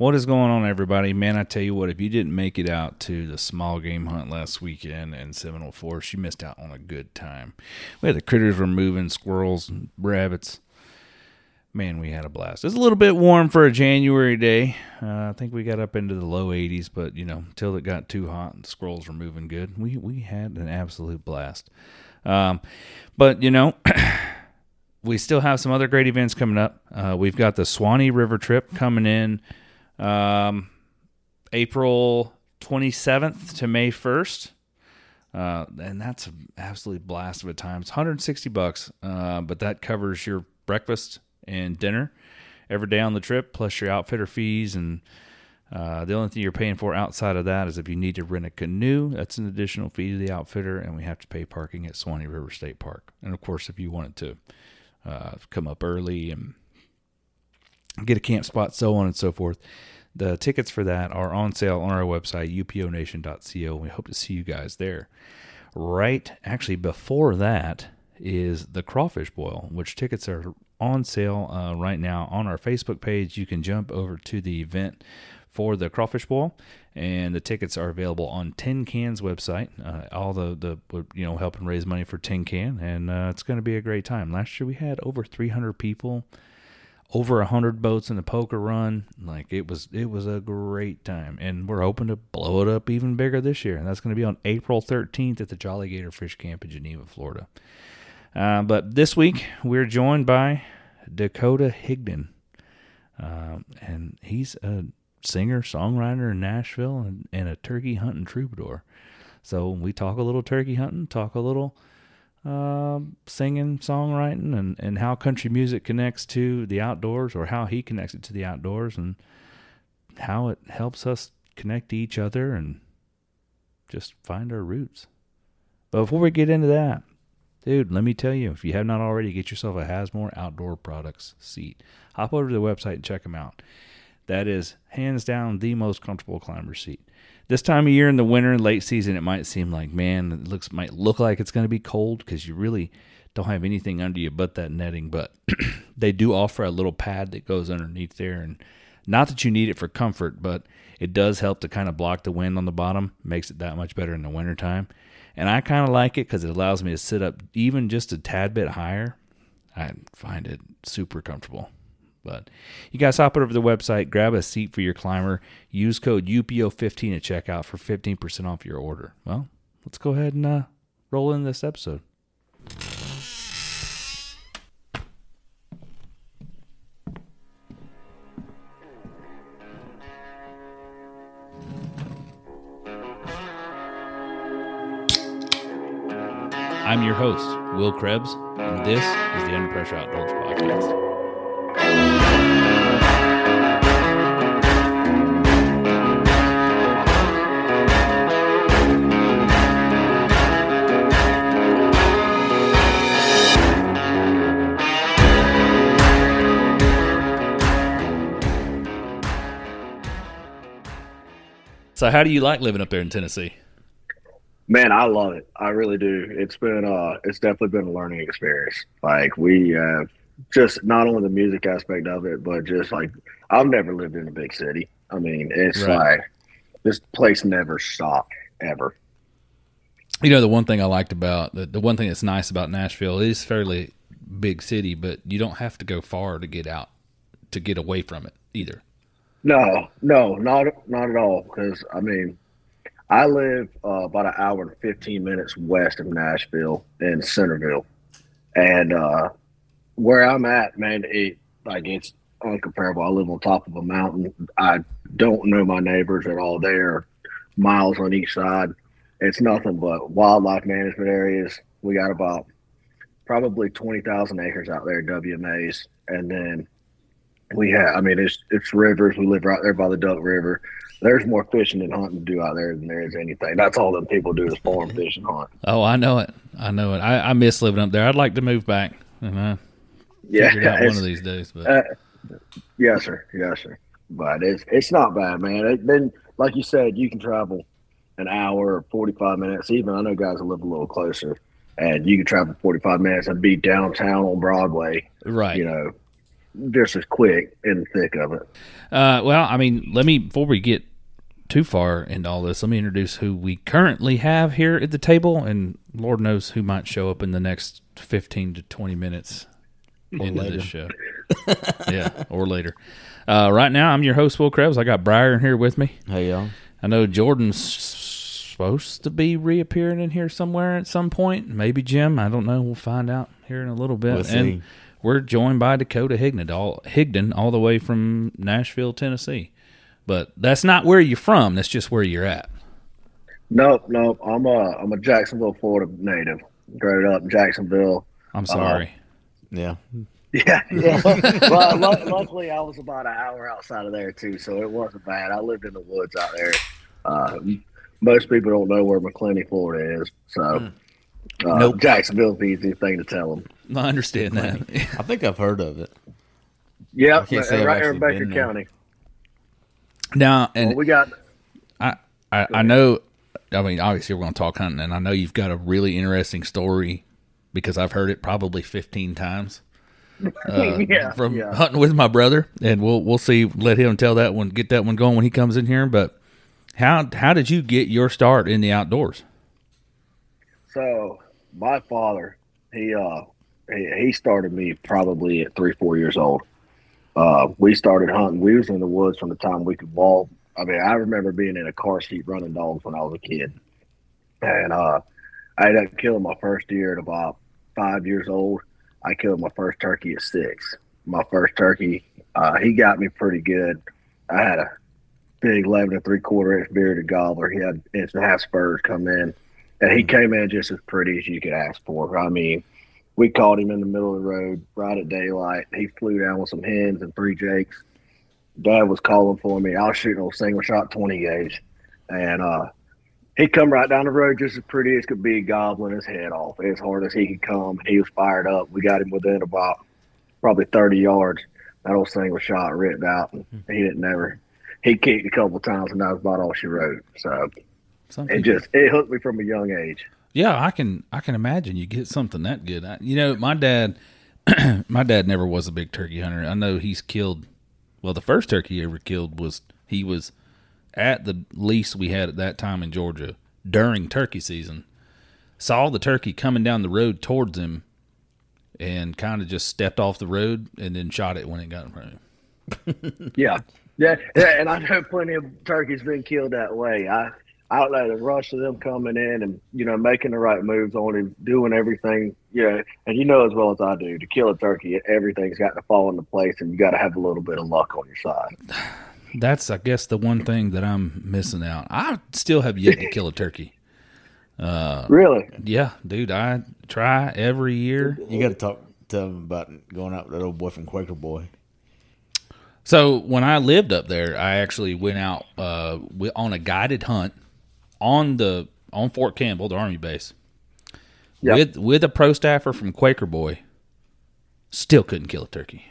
What is going on, everybody? Man, I tell you what, if you didn't make it out to the small game hunt last weekend in Seminole Forest, you missed out on a good time. We had the critters were moving, squirrels, and rabbits. Man, we had a blast. It's a little bit warm for a January day. I think we got up into the low 80s, but, you know, until it got too hot and the squirrels were moving good, we had an absolute blast. But, you know... We still have some other great events coming up. We've got the Suwannee River trip coming in April 27th to May 1st. And that's an absolute blast of a time. It's $160, but that covers your breakfast and dinner every day on the trip, plus your outfitter fees. And the only thing you're paying for outside of that is if you need to rent a canoe, that's an additional fee to the outfitter, and we have to pay parking at Suwannee River State Park. And, of course, if you wanted to, come up early and get a camp spot, so on and so forth. The tickets for that are on sale on our website, uponation.co. We hope to see you guys there. Right, actually, before that is the crawfish boil, which tickets are on sale right now on our Facebook page. You can jump over to the event for the crawfish boil, and the tickets are available on Tin Can's website. All the you know, helping raise money for Tin Can, and it's going to be a great time. Last year we had over 300 people, over 100 boats in the poker run. Like it was a great time, and we're hoping to blow it up even bigger this year. And that's going to be on April 13th at the Jolly Gator Fish Camp in Geneva, Florida. But this week we're joined by Dakota Higdon, and he's a singer, songwriter in Nashville, and a turkey hunting troubadour. So we talk a little turkey hunting, talk a little singing, songwriting, and how country music connects to the outdoors, or how he connects it to the outdoors, and how it helps us connect to each other and just find our roots. But before we get into that, dude, let me tell you, if you have not already, get yourself a Hasmore Outdoor Products seat. Hop over to the website and check them out. That is, hands down, the most comfortable climber seat. This time of year in the winter and late season, it might seem like, man, it might look like it's going to be cold because you really don't have anything under you but that netting. But they do offer a little pad that goes underneath there. And not that you need it for comfort, but it does help to kind of block the wind on the bottom. Makes it that much better in the wintertime. And I kind of like it because it allows me to sit up even just a tad bit higher. I find it super comfortable. But you guys hop over to the website, grab a seat for your climber, use code UPO15 at checkout for 15% off your order. Well, let's go ahead and roll in this episode. I'm your host, Will Krebs, and this is the Under Pressure Outdoors podcast. So how do you like living up there in Tennessee? Man, I love it. I really do. It's been, it's definitely been a learning experience. Like we have just not only the music aspect of it, but just like I've never lived in a big city. I mean, it's right. Like this place never stopped ever. You know, the one thing I liked about the one thing that's nice about Nashville is fairly big city, but you don't have to go far to get out, to get away from it either. No, not at all. Because I mean, I live about an hour and 15 minutes west of Nashville in Centerville, and where I'm at, man, it's incomparable. I live on top of a mountain. I don't know my neighbors at all. They're miles on each side. It's nothing but wildlife management areas. We got about probably 20,000 acres out there, WMAs, and then. It's rivers. We live right there by the Duck River. There's more fishing and hunting to do out there than there is anything. That's all them people do is farm, fish, and hunt. Oh, I know it. I miss living up there. I'd like to move back. Figure out one of these days. But. Yes, sir. But it's not bad, man. Then, like you said, you can travel an hour or 45 minutes. Even I know guys that live a little closer, and you can travel 45 minutes and be downtown on Broadway. Right. You know. just as quick in the thick of it. Well, I mean, let me, before we get too far into all this, let me introduce who we currently have here at the table, and Lord knows who might show up in the next 15 to 20 minutes into this show. Yeah, or later. Right now, I'm your host, Will Krebs. I got Briar in here with me. Hey, y'all. I know Jordan's supposed to be reappearing in here somewhere at some point. Maybe Jim. I don't know. We'll find out here in a little bit. We'll see. And we're joined by Dakota Higdon, all the way from Nashville, Tennessee. But that's not where you're from. That's just where you're at. Nope. I'm a Jacksonville, Florida native. Growing up in Jacksonville. I'm sorry. Yeah. Well, luckily, I was about an hour outside of there, too, so it wasn't bad. I lived in the woods out there. Most people don't know where McClenny, Florida is, so nope. Jacksonville's the easy thing to tell them. I understand that. I think I've heard of it. Yeah, right here in Baker County. Now, and well, we got. I know. I mean, obviously, we're going to talk hunting, and I know you've got a really interesting story because I've heard it probably 15 times. From hunting with my brother, and we'll see. Let him tell that one, get that one going when he comes in here. But how did you get your start in the outdoors? So my father, he started me probably at 3-4 years old. We started hunting. We was in the woods from the time we could walk. I mean, I remember being in a car seat running dogs when I was a kid, and I ended up killing my first deer at about 5 years old. I killed my first turkey at 6. My first turkey, he got me pretty good. I had a big 11 3/4 inch bearded gobbler. He had 1.5 inch spurs come in, and he came in just as pretty as you could ask for. I mean, we caught him in the middle of the road right at daylight. He flew down with some hens and 3 jakes. Dad was calling for me. I was shooting a single shot 20 gauge, and he come right down the road just as pretty as could be, gobbling his head off as hard as he could come. He was fired up. We got him within about probably 30 yards. That old single shot ripped out. He kicked a couple times, and that was about all she wrote. So it hooked me from a young age. Yeah, I can imagine you get something that good. My dad never was a big turkey hunter. I know he's killed. Well, the first turkey he ever killed was at the lease we had at that time in Georgia during turkey season. Saw the turkey coming down the road towards him and kind of just stepped off the road and then shot it when it got in front of him. Yeah, and I know plenty of turkeys been killed that way. I don't know, the rush of them coming in and, making the right moves on him, doing everything, and you know as well as I do, to kill a turkey, everything's got to fall into place, and you got to have a little bit of luck on your side. That's, I guess, the one thing that I'm missing out. I still have yet to kill a turkey. Really? Yeah, dude. I try every year. You got to talk to him about going out with that old boy from Quaker Boy. So when I lived up there, I actually went out on a guided hunt on Fort Campbell, the Army base, with a pro staffer from Quaker Boy. Still couldn't kill a turkey.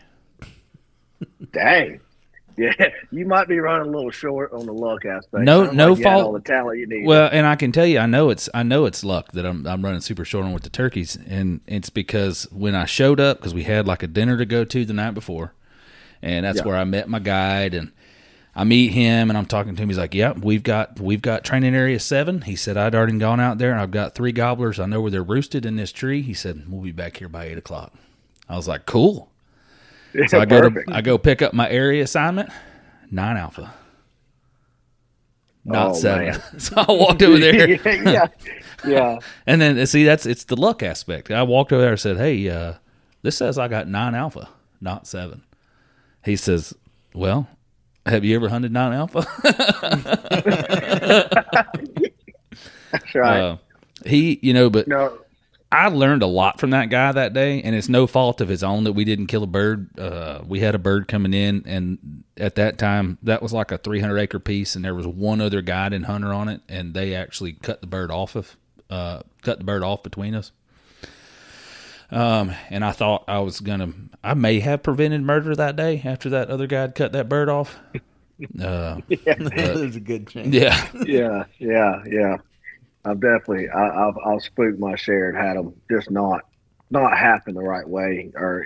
Dang. Yeah, you might be running a little short on the luck aspect. No fault. All the talent you need. Well, and I can tell you, I know it's luck that I'm running super short on with the turkeys, and it's because when I showed up, because we had like a dinner to go to the night before, and that's where I met my guide, and I meet him, and I'm talking to him. He's like, "Yep, we've got training area 7." He said, "I'd already gone out there, and I've got 3 gobblers. I know where they're roosted in this tree." He said, "We'll be back here by 8 o'clock." I was like, "Cool." So I go pick up my area assignment, 9 alpha, not 7. Man. So I walked over there. yeah. And then see, it's the luck aspect. I walked over there and said, "Hey, this says I got 9 alpha, not 7." He says, "Well, have you ever hunted 9 alpha?" That's right. I learned a lot from that guy that day, and it's no fault of his own that we didn't kill a bird. We had a bird coming in, and at that time, that was like a 300-acre piece, and there was one other guide and hunter on it, and they actually cut the bird off between us. And I thought I may have prevented murder that day after that other guy cut that bird off. There's a good chance. Yeah. I've spooked my share and had them just not happen the right way, or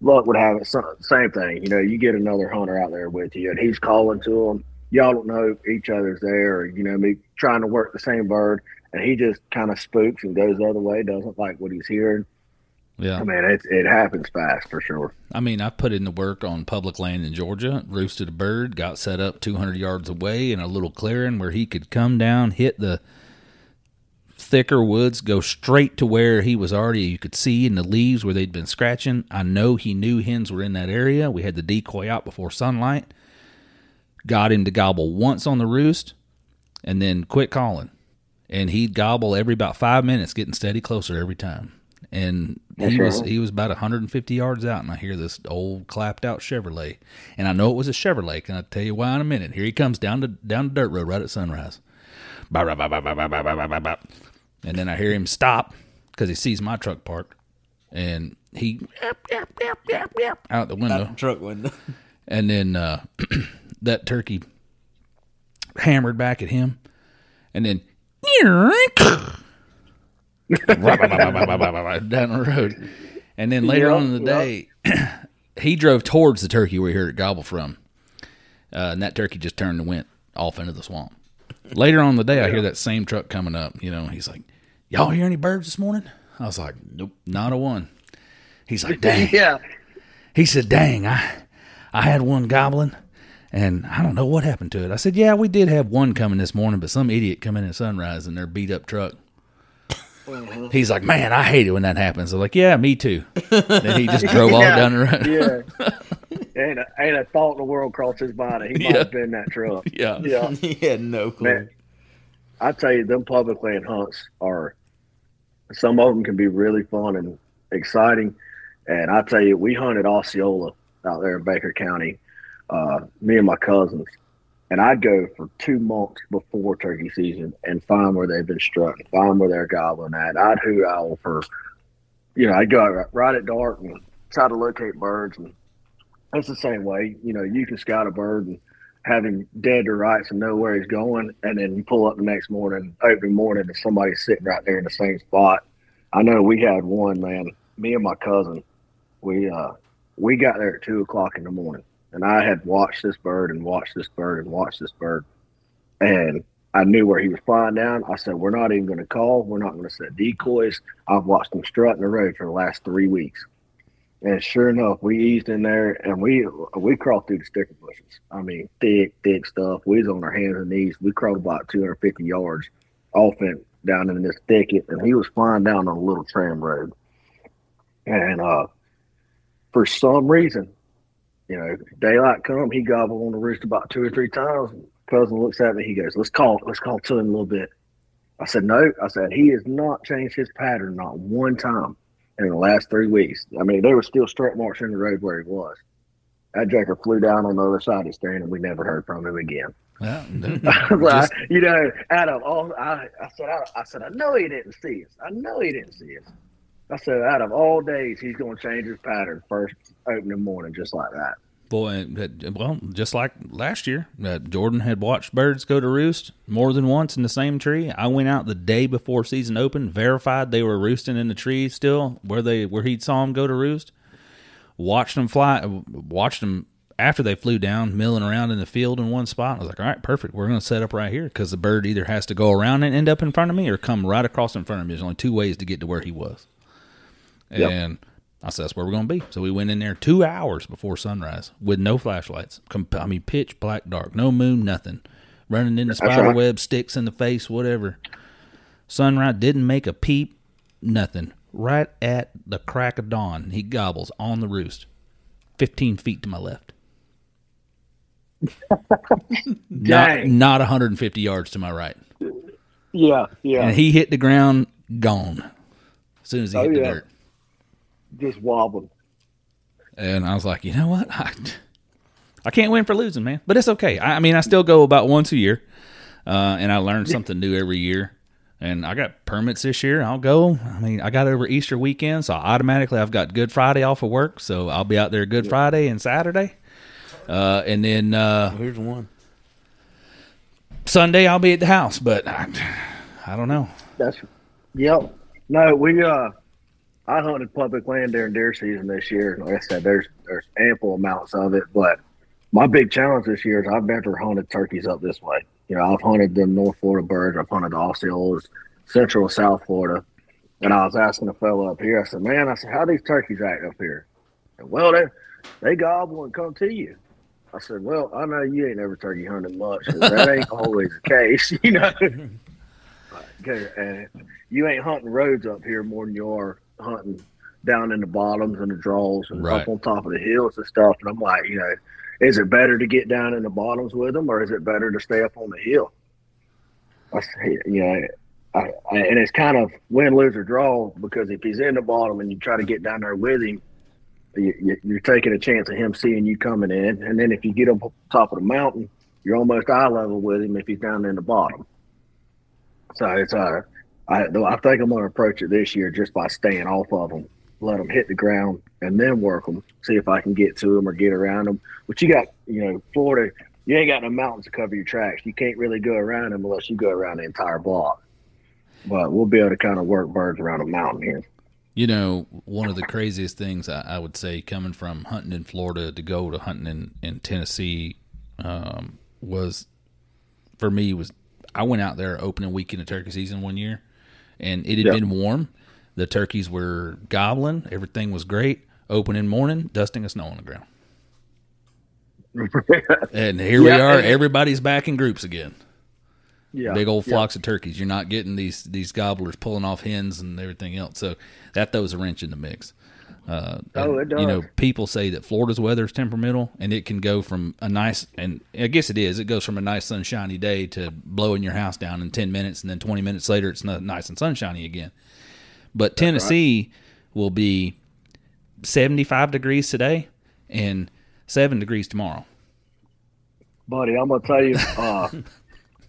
luck would have it, same thing. You know, you get another hunter out there with you, and he's calling to them. Y'all don't know each other's there, or, you know, me trying to work the same bird, and he just kind of spooks and goes the other way, doesn't like what he's hearing. Yeah, I mean, it happens fast for sure. I mean, I put in the work on public land in Georgia, roosted a bird, got set up 200 yards away in a little clearing where he could come down, hit the thicker woods, go straight to where he was already. You could see in the leaves where they'd been scratching. I know he knew hens were in that area. We had the decoy out before sunlight. Got him to gobble once on the roost and then quit calling. And he'd gobble every about 5 minutes, getting steady closer every time. And he was about 150 yards out, and I hear this old clapped-out Chevrolet. And I know it was a Chevrolet, and I'll tell you why in a minute. Here he comes down the dirt road right at sunrise. And then I hear him stop because he sees my truck parked. And he out the window. Out the truck window. And then that turkey hammered back at him. And then... down the road. And then later on in the day, he drove towards the turkey we heard it gobble from. And that turkey just turned and went off into the swamp. Later on in the day, I hear that same truck coming up. You know, he's like, y'all hear any birds this morning? I was like, nope, not a one. He's like, dang. Yeah. He said, dang, I had one gobbling, and I don't know what happened to it. I said, yeah, we did have one coming this morning, but some idiot come in at sunrise in their beat-up truck. He's like, man, I hate it when that happens. I'm like, yeah, me too. Then he just drove all down the road. Yeah. Ain't a thought in the world crossed his body. He might have been in that truck. Yeah. He had no clue. Man, I tell you, them public land hunts are, some of them can be really fun and exciting. And I tell you, we hunted Osceola out there in Baker County, me and my cousins. And I'd go for 2 months before turkey season and find where they've been struck, find where they're gobbling at. I'd hoo owl for, you know, I'd go right at dark and try to locate birds. And it's the same way, you know, you can scout a bird and have him dead to rights and know where he's going. And then you pull up the next morning, opening morning, and somebody's sitting right there in the same spot. I know we had one, man, me and my cousin, we got there at 2:00 in the morning. And I had watched this bird and watched this bird and watched this bird. And I knew where he was flying down. I said, we're not even going to call. We're not going to set decoys. I've watched him strut in the road for the last 3 weeks. And sure enough, we eased in there, and we crawled through the sticker bushes. I mean, thick, thick stuff. We was on our hands and knees. We crawled about 250 yards off and down in this thicket, and he was flying down on a little tram road. And for some reason... You know, daylight come, he gobbled on the roost about 2 or 3 times. Cousin looks at me, he goes, let's call to him a little bit. I said, no. I said, he has not changed his pattern not one time in the last 3 weeks. I mean, there were still strut marks in the road where he was. That joker flew down on the other side of his stand, and we never heard from him again. Well, you know, I said, I know he didn't see us. I said, out of all days, he's going to change his pattern first opening morning, just like that. Boy, well, just like last year, Jordan had watched birds go to roost more than once in the same tree. I went out the day before season opened, verified they were roosting in the tree still where he saw them go to roost. Watched them fly, watched them after they flew down, milling around in the field in one spot. I was like, all right, perfect. We're going to set up right here because the bird either has to go around and end up in front of me or come right across in front of me. There's only 2 ways to get to where he was. And I said, that's where we're going to be. So we went in there 2 hours before sunrise with no flashlights. I mean, pitch black dark, no moon, nothing. Running into spider web, sticks in the face, whatever. Sunrise didn't make a peep, nothing. Right at the crack of dawn, he gobbles on the roost, 15 feet to my left. not 150 yards to my right. Yeah. And he hit the ground, gone. As soon as he hit the dirt. Just wobbling. And I was like, you know what? I can't win for losing, man. But it's okay. I mean, I still go about once a year, and I learn something new every year. And I got permits this year. I'll go. I mean, I got over Easter weekend, so automatically I've got Good Friday off of work. So I'll be out there Good Friday and Saturday. And then here's one. Sunday I'll be at the house, but I don't know. That's – yep. No, we I hunted public land during deer season this year. Like I said, there's ample amounts of it, but my big challenge this year is I've never hunted turkeys up this way. You know, I've hunted the North Florida birds. I've hunted the Osceolas, Central South Florida. And I was asking a fella up here, I said, man, I said, how these turkeys act up here? And, well, they gobble and come to you. I said, well, I know you ain't ever turkey hunted much, because that ain't always the case, you know. And you ain't hunting roads up here more than you are hunting down in the bottoms and the draws and right. up on top of the hills and stuff. And I'm like, you know, is it better to get down in the bottoms with them, or is it better to stay up on the hill? I say, you know, and it's kind of win, lose, or draw, because if he's in the bottom and you try to get down there with him, you're taking a chance of him seeing you coming in. And then if you get up top of the mountain, you're almost eye level with him if he's down in the bottom. So it's I think I'm going to approach it this year just by staying off of them, let them hit the ground, and then work them, see if I can get to them or get around them. But you got, you know, Florida, you ain't got no mountains to cover your tracks. You can't really go around them unless you go around the entire block. But we'll be able to kind of work birds around a mountain here. You know, one of the craziest things I would say coming from hunting in Florida to go to hunting in Tennessee was, for me, was I went out there opening weekend of turkey season one year, and it had yep. been warm. The turkeys were gobbling. Everything was great. Opening morning, dusting of snow on the ground. And here yeah. we are. Everybody's back in groups again. Yeah, big old flocks of turkeys. You're not getting these gobblers pulling off hens and everything else. So that throws a wrench in the mix. It does. You know, people say that Florida's weather is temperamental, and it can go from a nice, and I guess it is, it goes from a nice sunshiny day to blowing your house down in 10 minutes, and then 20 minutes later it's not nice and sunshiny again. But that's Tennessee right. will be 75 degrees today and 7 degrees tomorrow. Buddy, I'm going to tell you,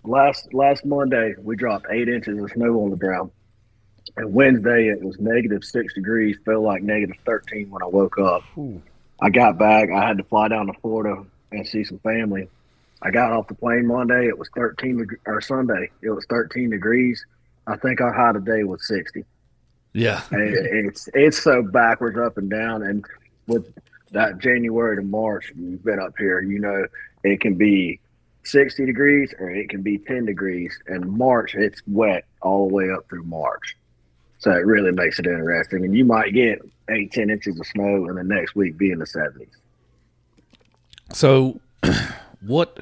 Last Monday, we dropped 8 inches of snow on the ground. And Wednesday, it was -6 degrees, felt like -13 when I woke up. Ooh. I got back. I had to fly down to Florida and see some family. I got off the plane Monday. It was 13, or Sunday, it was 13 degrees. I think our high today was 60. Yeah. It's so backwards up and down. And with that January to March, you've been up here, you know, it can be 60 degrees or it can be 10 degrees. And March, it's wet all the way up through March. So it really makes it interesting. And you might get 8-10 inches of snow and the next week be in the 70s. So what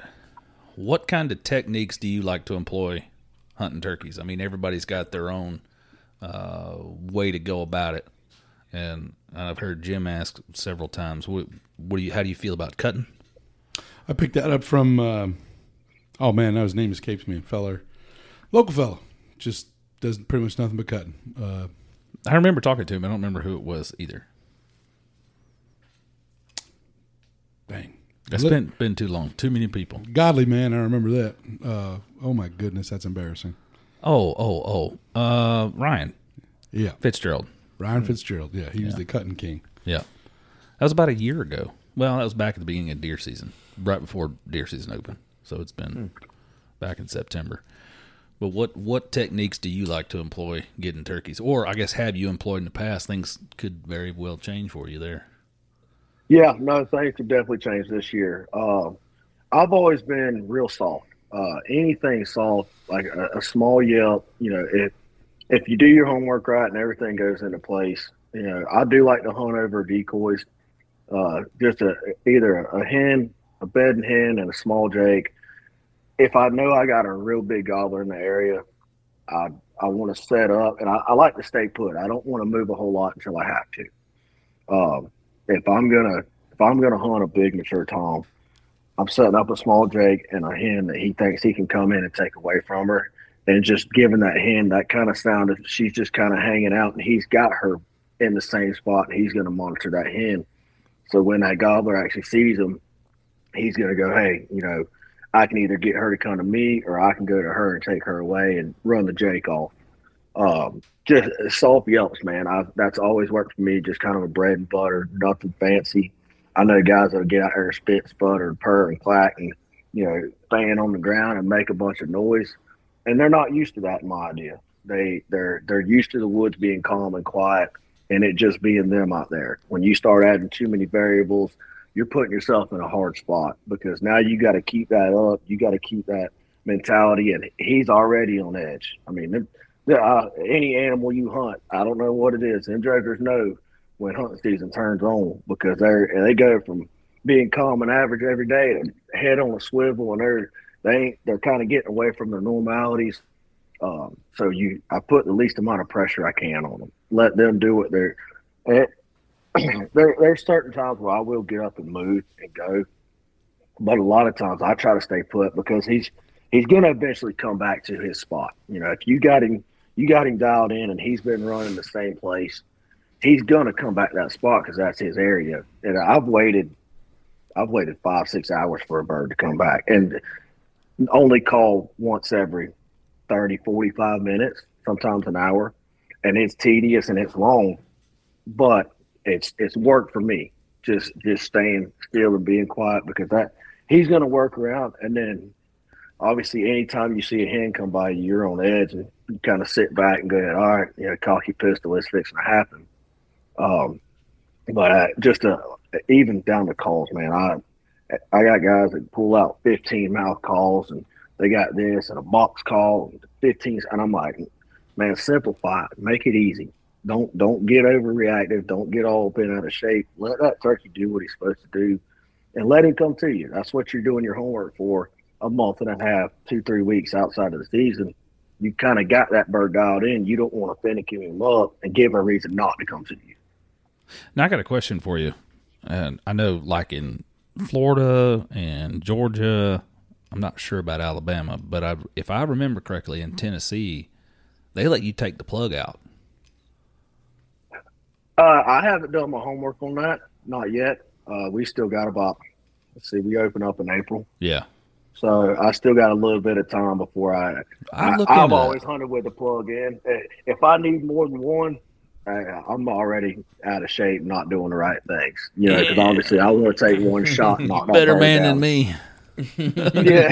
kind of techniques do you like to employ hunting turkeys? I mean, everybody's got their own way to go about it. And I've heard Jim ask several times, how do you feel about cutting? I picked that up from... oh man, now his name escapes me. Local fella, just does pretty much nothing but cutting. I remember talking to him. I don't remember who it was either. Dang, that's been too long. Too many people. Godly man, I remember that. Oh my goodness, that's embarrassing. Oh. Ryan. Yeah. Fitzgerald. Ryan Fitzgerald. Yeah, he was the cutting king. Yeah, that was about a year ago. Well, that was back at the beginning of deer season, right before deer season opened. So it's been back in September. But what techniques do you like to employ getting turkeys? Or I guess have you employed in the past? Things could very well change for you there. Yeah, no, things could definitely change this year. I've always been real soft. Anything soft, like a small yelp, you know, if you do your homework right and everything goes into place, you know, I do like to hunt over decoys. Just either a hen, a bedding hen, and a small jake. If I know I got a real big gobbler in the area, I want to set up, and I like to stay put. I don't want to move a whole lot until I have to. If I'm gonna hunt a big mature tom, I'm setting up a small jake and a hen that he thinks he can come in and take away from her, and just giving that hen that kind of sound that she's just kind of hanging out, and he's got her in the same spot, and he's going to monitor that hen. So when that gobbler actually sees him, he's going to go, hey, you know, I can either get her to come to me or I can go to her and take her away and run the jake off. Just soft yelps, man. That's always worked for me, just kind of a bread and butter, nothing fancy. I know guys that'll get out there and spit, sputter, and purr, and clack, and, you know, fan on the ground and make a bunch of noise. And they're not used to that in my idea. They're used to the woods being calm and quiet. and it just being them out there. When you start adding too many variables, you're putting yourself in a hard spot, because now you got to keep that up. You got to keep that mentality, and he's already on edge. I mean, any animal you hunt, I don't know what it is. Them dredgers know when hunting season turns on, because they go from being calm and average every day and head on a swivel, and they're kind of getting away from their normalities. So I put the least amount of pressure I can on them. Let them do what they're. There's certain times where I will get up and move and go, but a lot of times I try to stay put, because he's going to eventually come back to his spot. You know, if you got him dialed in and he's been running the same place, he's going to come back to that spot because that's his area. And I've waited 5-6 hours for a bird to come back, and only call once every 30, 45 minutes, sometimes an hour. And it's tedious and it's long, but it's work for me. Just staying still and being quiet, because he's going to work around. And then obviously anytime you see a hen come by, you're on edge, and you kind of sit back and go, all right, you know, cock your pistol, it's fixing to happen. Even down to calls, man, I got guys that pull out 15 mouth calls, and they got this and a box call, 15s, and I'm like, man, simplify it, make it easy. Don't get overreactive. Don't get all bent out of shape. Let that turkey do what he's supposed to do, and let him come to you. That's what you're doing your homework for a month and a half, 2-3 weeks outside of the season. You kind of got that bird dialed in. You don't want to finicky him up and give him a reason not to come to you. Now, I got a question for you. And I know, like in Florida and Georgia, I'm not sure about Alabama, but if I remember correctly, in Tennessee, they let you take the plug out. I haven't done my homework on that. Not yet. We still got about, we open up in April. Yeah. So I still got a little bit of time before I've always hunted with the plug in. If I need more than one, I'm already out of shape, not doing the right things. You know, because obviously I want to take one shot. And knock better man down. Than me. Yeah.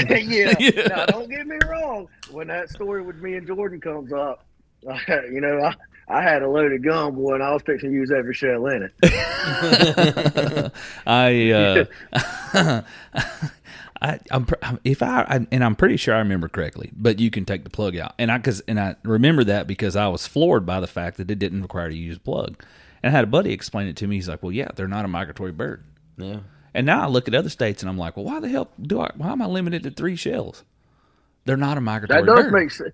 Now, don't get me wrong. When that story with me and Jordan comes up, you know, I had a loaded gun, boy, and I was fixing to use every shell in it. I'm pretty sure I remember correctly, but you can take the plug out, and I remember that because I was floored by the fact that it didn't require you to use a plug. And I had a buddy explain it to me. He's like, "Well, yeah, they're not a migratory bird." Yeah. And now I look at other states and I'm like, "Well, why am I limited to 3 shells? They're not a migratory bird." That does make sense.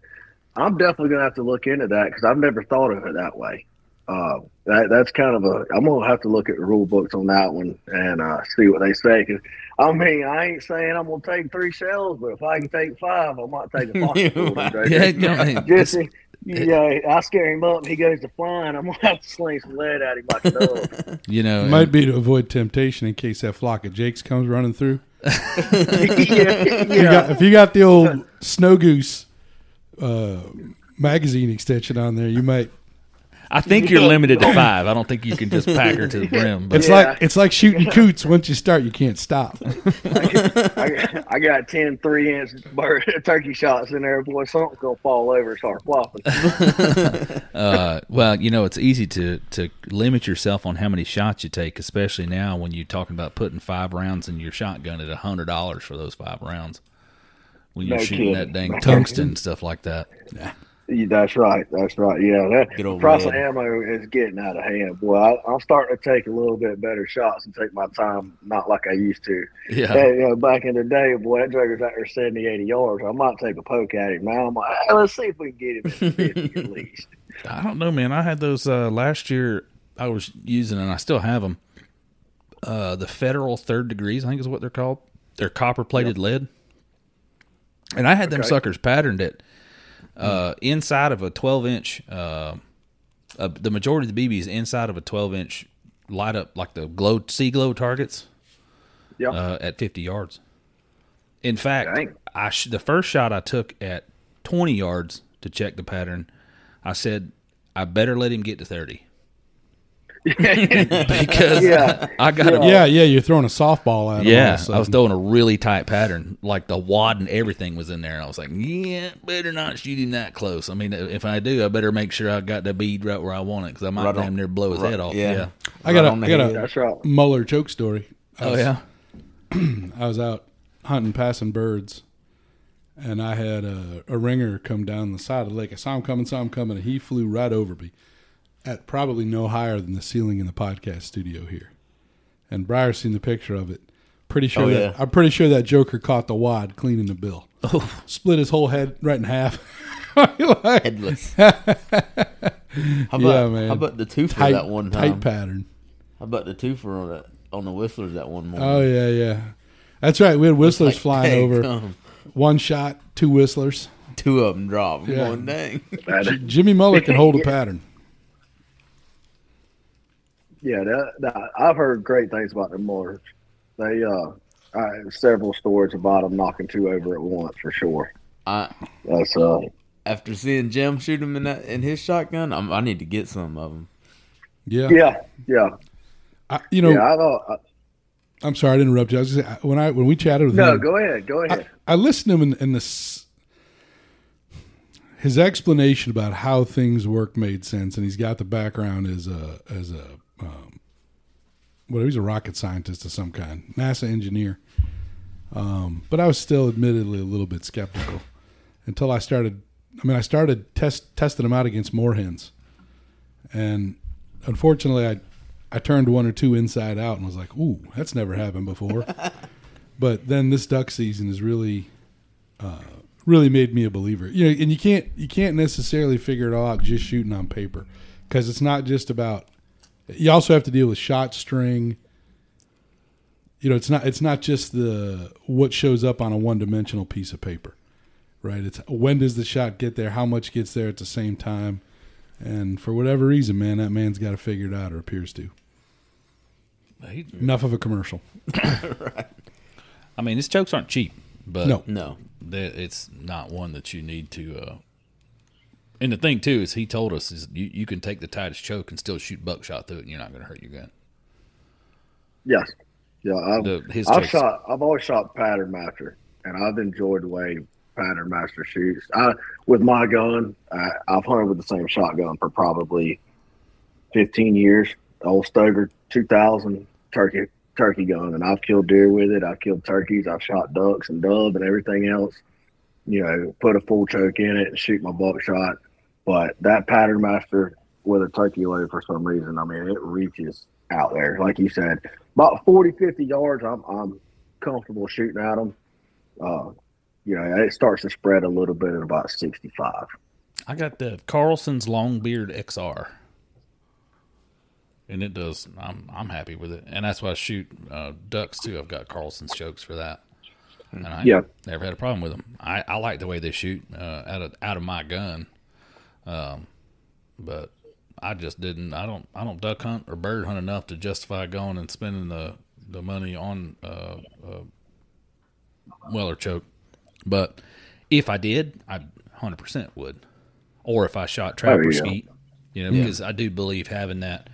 I'm definitely going to have to look into that, because I've never thought of it that way. That's kind of I'm going to have to look at the rule books on that one and see what they say. Cause, I mean, I ain't saying I'm going to take 3 shells, but if I can take 5, I might take a box. I scare him up and he goes to flying. I'm going to have to sling some lead at him myself. You know, it might be to avoid temptation in case that flock of jakes comes running through. If you got the old Snow Goose magazine extension on there, you might. I think you're limited to 5. I don't think you can just pack her to the brim. But. It's like shooting coots. Once you start, you can't stop. I got 10 3-inch turkey shots in there, boy. Something's gonna fall over and start flopping. Well, you know, it's easy to limit yourself on how many shots you take, especially now when you're talking about putting 5 rounds in your shotgun at $100 for those 5 rounds. When you're shooting that dang tungsten and stuff like that. Yeah. That's right. Yeah, that price of ammo is getting out of hand. Boy, I'm starting to take a little bit better shots and take my time, not like I used to. Yeah. Hey, you know, back in the day, boy, that dragger's out there 70, 80 yards. I might take a poke at him. Now I'm like, hey, let's see if we can get him at 50 at least. I don't know, man. I had those last year I was using, and I still have them, the Federal 3rd Degrees, I think is what they're called. They're copper-plated lead. And I had them suckers patterned at inside of a 12-inch. The majority of the BBs inside of a 12-inch light up like the glow targets. Yeah. At 50 yards. In fact, the first shot I took at 20 yards to check the pattern, I said I better let him get to 30. because I got it. Yeah, you're throwing a softball at him. Yeah, I was throwing a really tight pattern. Like the wad and everything was in there. And I was like, yeah, better not shoot him that close. I mean, if I do, I better make sure I got the bead right where I want it because I might damn near blow his head off. Yeah. I got a Muller choke story. I was out hunting, passing birds, and I had a ringer come down the side of the lake. I saw him coming, and he flew right over me at probably no higher than the ceiling in the podcast studio here. And Briar's seen the picture of it. I'm pretty sure that joker caught the wad cleaning the bill. Oh. Split his whole head right in half. Like, headless. How about the twofer that one time? Tight pattern. How about the twofer on the Whistlers that one morning? Oh, yeah. That's right. We had Whistlers flying over. One shot, two Whistlers. Two of them dropped. Yeah. One dang. Jimmy Muller can hold a pattern. Yeah, I've heard great things about the Mullers. I have several stories about them knocking two over at once for sure. After seeing Jim shoot him in his shotgun, I need to get some of them. Yeah. I'm sorry I didn't interrupt you. I was just saying, when we chatted with him. No, go ahead. I listened to him and his explanation about how things work made sense, and he's got the background he's a rocket scientist of some kind, NASA engineer. But I was still admittedly a little bit skeptical until I started testing them out against moorhens. And unfortunately, I turned one or two inside out and was like, ooh, that's never happened before. But then this duck season has really, really made me a believer. You know, and you can't necessarily figure it all out just shooting on paper, because it's not just about. You also have to deal with shot string. You know, it's not just what shows up on a one-dimensional piece of paper, right? It's when does the shot get there, how much gets there at the same time, and for whatever reason, man, that man's got to figure it out, or appears to. Enough of a commercial. Right. I mean, these chokes aren't cheap, but no, it's not one that you need to. And the thing too is, he told us is you can take the tightest choke and still shoot buckshot through it, and you're not going to hurt your gun. Yes, yeah. I've always shot pattern master, and I've enjoyed the way pattern master shoots. With my gun, I've hunted with the same shotgun for probably 15 years. Old Stoger 2000 turkey gun, and I've killed deer with it. I've killed turkeys. I've shot ducks and dove and everything else. You know, put a full choke in it and shoot my buckshot. But that pattern master with a turkey load, for some reason, I mean, it reaches out there. Like you said, about 40, 50 yards, I'm comfortable shooting at them. You know, it starts to spread a little bit at about 65. I got the Carlson's Longbeard XR. And it does. I'm happy with it. And that's why I shoot ducks, too. I've got Carlson's chokes for that. And I never had a problem with them. I like the way they shoot out of my gun. But I just didn't. I don't duck hunt or bird hunt enough to justify going and spending the money on Muller choke. But if I did, I 100% would. Or if I shot trap or skeet, because I do believe having that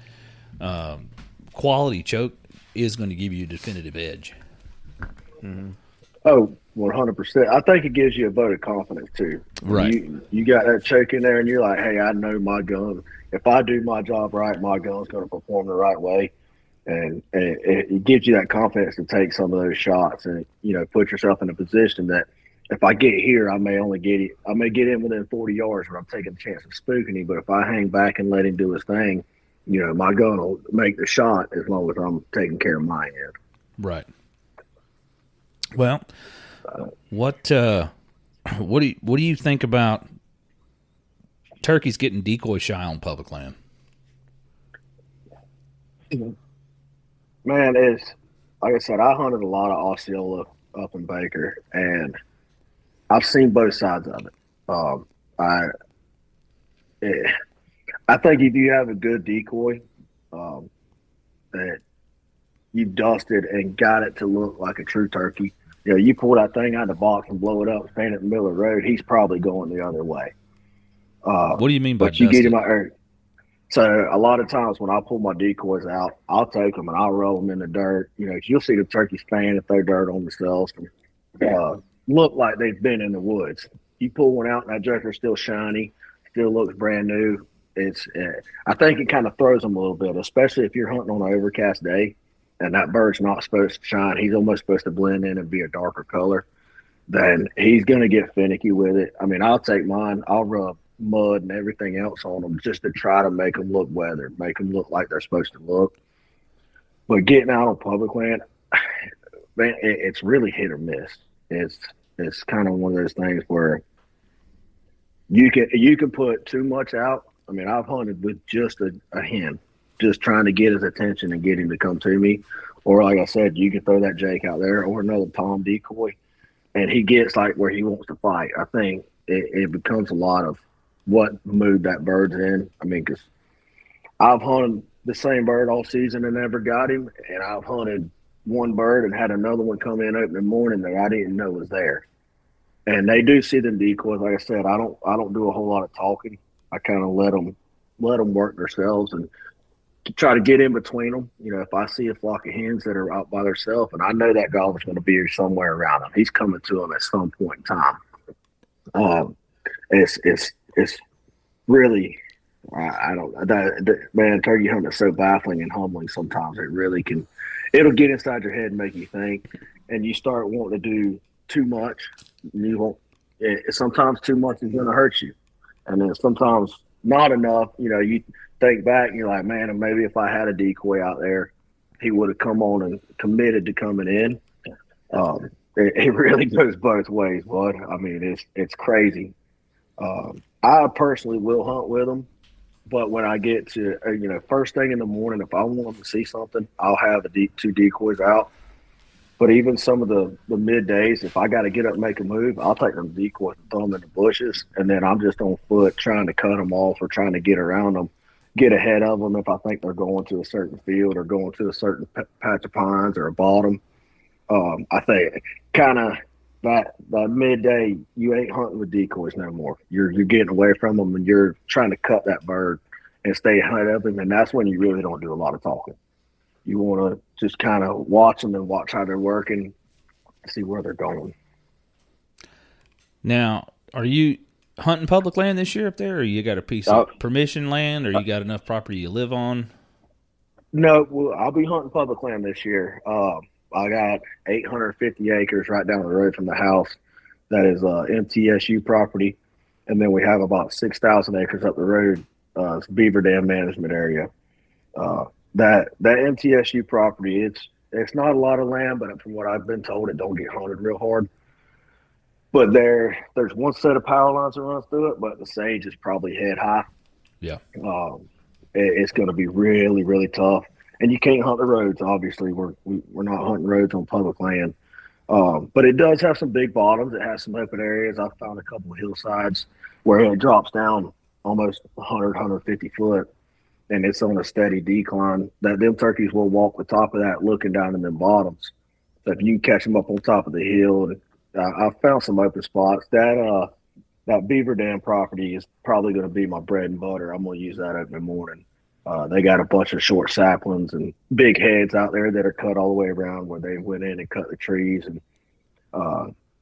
quality choke is going to give you a definitive edge. Mm-hmm. Oh, 100%. I think it gives you a vote of confidence, too. Right. You got that choke in there, and you're like, hey, I know my gun. If I do my job right, my gun's going to perform the right way. And it gives you that confidence to take some of those shots and, you know, put yourself in a position that if I get here, I may get in within 40 yards, but I'm taking the chance of spooking him. But if I hang back and let him do his thing, you know, my gun will make the shot as long as I'm taking care of my end. Right. Well, what do you think about turkeys getting decoy shy on public land? Man, like I said, I hunted a lot of Osceola up in Baker, and I've seen both sides of it. I think if you have a good decoy, that you've dusted and got it to look like a true turkey. You know, you pull that thing out of the box and blow it up, stand at the middle of the road, he's probably going the other way. What do you mean by dusted? You get him out there. So a lot of times when I pull my decoys out, I'll take them and I'll roll them in the dirt. You know, you'll see the turkeys fan and throw dirt on themselves and look like they've been in the woods. You pull one out and that jerker's still shiny, still looks brand new. I think it kind of throws them a little bit, especially if you're hunting on an overcast day and that bird's not supposed to shine. He's almost supposed to blend in and be a darker color. Then he's going to get finicky with it. I mean, I'll take mine. I'll rub mud and everything else on them just to try to make them look weathered, make them look like they're supposed to look. But getting out on public land, man, it's really hit or miss. It's kind of one of those things where you can put too much out. I mean, I've hunted with just a hen, just trying to get his attention and get him to come to me. Or like I said, you can throw that Jake out there or another Tom decoy, and he gets like where he wants to fight. I think it becomes a lot of what mood that bird's in. I mean, because I've hunted the same bird all season and never got him, and I've hunted one bird and had another one come in opening morning that I didn't know was there. And they do see them decoys. Like I said, I don't do a whole lot of talking. I kind of let them work themselves and try to get in between them. You know, if I see a flock of hens that are out by themselves, and I know that gobbler's going to be somewhere around them, he's coming to them at some point in time. It's really, I don't know, man, turkey hunting is so baffling and humbling sometimes. It really can, it'll get inside your head and make you think, and you start wanting to do too much. Sometimes too much is going to hurt you. And then sometimes not enough, you know, you think back and you're like, man, and maybe if I had a decoy out there, he would have come on and committed to coming in. It really goes both ways, bud. I mean, it's crazy. I personally will hunt with them, but when I get to, you know, first thing in the morning, if I want them to see something, I'll have two decoys out. But even some of the middays, if I got to get up and make a move, I'll take them decoys and throw them in the bushes, and then I'm just on foot trying to cut them off or trying to get around them, get ahead of them if I think they're going to a certain field or going to a certain patch of pines or a bottom. I think kind of that by midday, you ain't hunting with decoys no more. You're getting away from them, and you're trying to cut that bird and stay ahead of him, and that's when you really don't do a lot of talking. You want to just kind of watch them and watch how they're working, see where they're going. Now, are you hunting public land this year up there, or you got a piece of permission land, or you got enough property you live on? No, well, I'll be hunting public land this year. I got 850 acres right down the road from the house. That is MTSU property. And then we have about 6,000 acres up the road. It's Beaver Dam management area. That MTSU property, it's not a lot of land, but from what I've been told, it don't get hunted real hard. But there's one set of power lines that runs through it, but the sage is probably head high. Yeah, it's going to be really, really tough, and you can't hunt the roads. Obviously, we're not hunting roads on public land, but it does have some big bottoms. It has some open areas. I found a couple of hillsides where it drops down almost 100, 150 foot. And it's on a steady decline, that them turkeys will walk the top of that looking down in them bottoms. So if you can catch them up on top of the hill, I found some open spots. That Beaver Dam property is probably going to be my bread and butter. I'm going to use that opening morning. They got a bunch of short saplings and big heads out there that are cut all the way around where they went in and cut the trees, and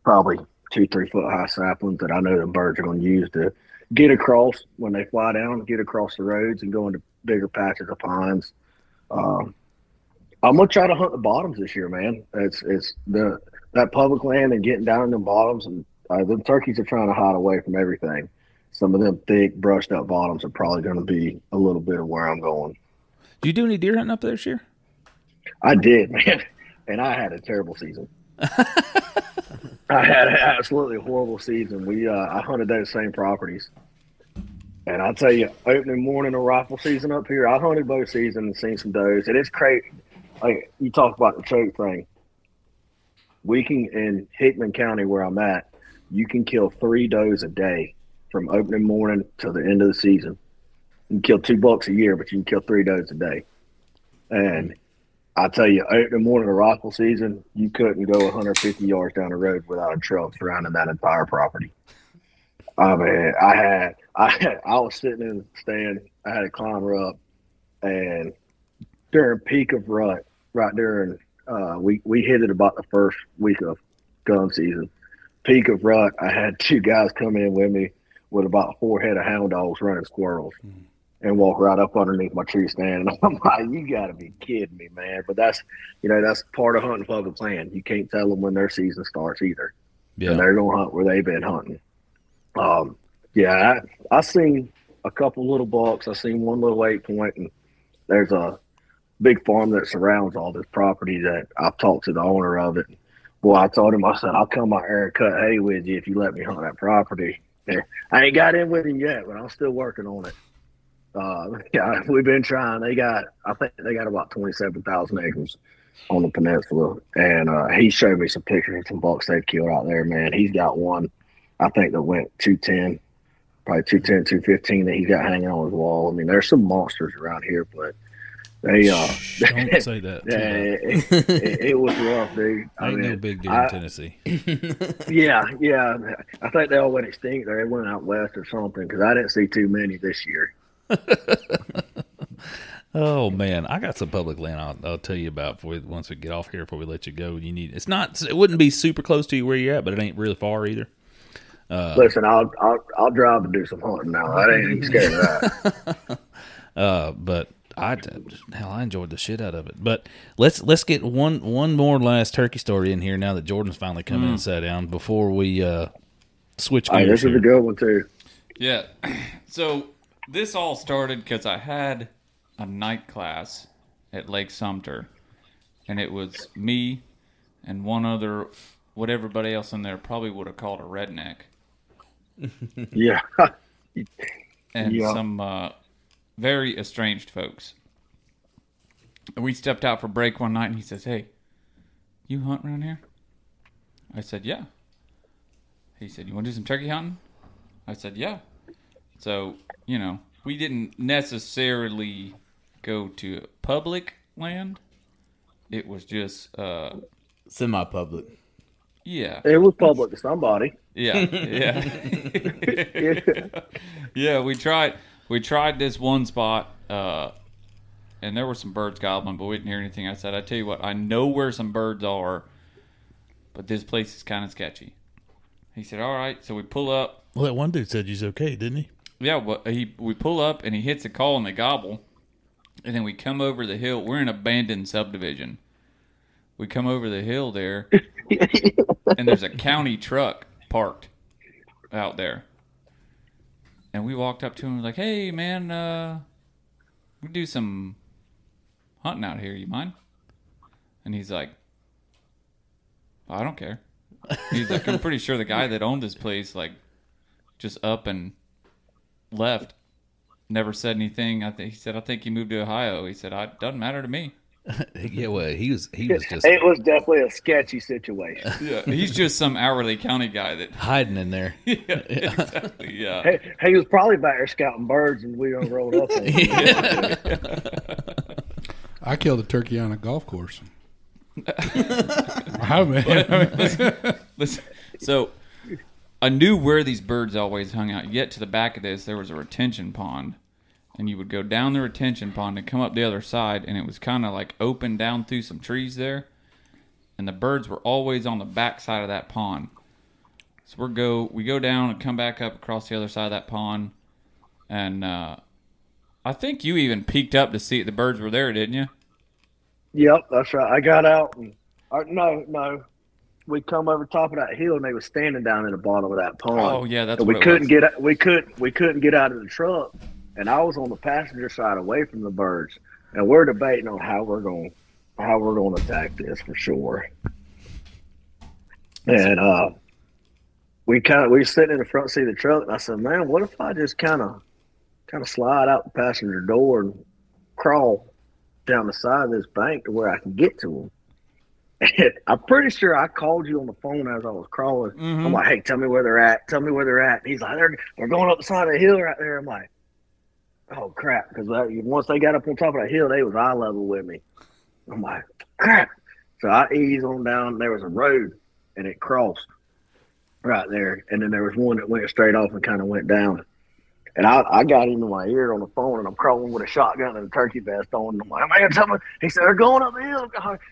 probably 2-3 foot high saplings that I know the birds are going to use to get across when they fly down, get across the roads and go into bigger patches of pines. I'm gonna try to hunt the bottoms this year, man. It's that public land and getting down in the bottoms, and the turkeys are trying to hide away from everything. Some of them thick, brushed up bottoms are probably going to be a little bit of where I'm going. Do you do any deer hunting up there this year? I did, man, and I had a terrible season. I had an absolutely horrible season. I hunted those same properties. And I tell you, opening morning of rifle season up here, I hunted both seasons and seen some does. And it's crazy. Like, you talk about the choke thing. We can, in Hickman County where I'm at, you can kill 3 does a day from opening morning to the end of the season. You can kill $2 a year, but you can kill 3 does a day. And I tell you, opening morning of rifle season, you couldn't go 150 yards down the road without a trail surrounding that entire property. I mean, I was sitting in the stand I had a climber up, and during peak of rut, right during we hit it about the first week of gun season. Peak of rut, I had two guys come in with me with about 4 head of hound dogs running squirrels, and walk right up underneath my tree stand. And I'm like, you got to be kidding me, man. But that's, you know, that's part of hunting for the plan. You can't tell them when their season starts either. Yeah. And they're going to hunt where they've been hunting. Yeah, I seen a couple little bucks. I seen one little 8-point, and there's a big farm that surrounds all this property that I've talked to the owner of it. Well, I told him, I said, I'll come out here and cut hay with you if you let me hunt that property. And I ain't got in with him yet, but I'm still working on it. Yeah, we've been trying. I think they got about 27,000 acres on the peninsula. And he showed me some pictures of some bucks they've killed out there, man. He's got one, I think, that went 210, probably 210, 215 that he's got hanging on his wall. I mean, there's some monsters around here, but they don't say that. It was rough, dude. I mean, no big deal in Tennessee. Yeah. I think they all went extinct or they went out west or something, because I didn't see too many this year. Oh man, I got some public land I'll tell you about once we get off here before we let you go. It wouldn't be super close to you where you're at, but it ain't really far either. Listen, I'll drive and do some hunting now. I ain't even scared of that. But I enjoyed the shit out of it. But let's get one more last turkey story in here now that Jordan's finally come in and sat down before we switch gears. This is a good one too. Yeah. So. This all started because I had a night class at Lake Sumter, and it was me and one other, what everybody else in there probably would have called a redneck. Yeah. And some very estranged folks. And we stepped out for break one night, and he says, "Hey, you hunt around here?" I said, "Yeah." He said, "You want to do some turkey hunting?" I said, "Yeah." So, you know, we didn't necessarily go to public land. It was just semi-public. Yeah. It was public to somebody. Yeah. Yeah, we tried this one spot, and there were some birds gobbling, but we didn't hear anything. I said, "I tell you what, I know where some birds are, but this place is kind of sketchy." He said, "All right." So we pull up. Well, that one dude said he's okay, didn't he? Yeah, well, we pull up, and he hits a call, and they gobble. And then we come over the hill. We're in abandoned subdivision. We come over the hill there, and there's a county truck parked out there. And we walked up to him and was like, "Hey, man, we do some hunting out here. You mind?" And he's like, "I don't care." He's like, "I'm pretty sure the guy that owned this place, like, just up and left, never said anything. He said I think he moved to Ohio." He said, "It doesn't matter to me." Yeah, well, he was just. It was definitely a sketchy situation. Yeah, he's just some hourly county guy that hiding in there. Yeah, exactly. Yeah, he was probably back there scouting birds, and we done rolled up on him. Yeah. I killed a turkey on a golf course. Oh, man. But, I mean, listen. So. I knew where these birds always hung out. Yet to the back of this, there was a retention pond. And you would go down the retention pond and come up the other side, and it was kind of like open down through some trees there. And the birds were always on the back side of that pond. So we go down and come back up across the other side of that pond. And I think you even peeked up to see if the birds were there, didn't you? Yep, that's right. I got out. No. We come over top of that hill, and they were standing down in the bottom of that pond. Oh yeah, that's. And we couldn't get out of the truck, and I was on the passenger side, away from the birds, and we're debating on how we're gonna attack this for sure. And we were sitting in the front seat of the truck, and I said, "Man, what if I just kind of slide out the passenger door and crawl down the side of this bank to where I can get to them?" And I'm pretty sure I called you on the phone as I was crawling. Mm-hmm. I'm like, "Hey, tell me where they're at. Tell me where they're at." And he's like, they're going up the side of the hill right there. I'm like, "Oh, crap." Because once they got up on top of that hill, they was eye level with me. I'm like, "Crap." So I eased on down. There was a road, and it crossed right there. And then there was one that went straight off and kind of went down. And I got into my ear on the phone, and I'm crawling with a shotgun and a turkey vest on. And I'm like, man, someone, he said, they're going up the hill.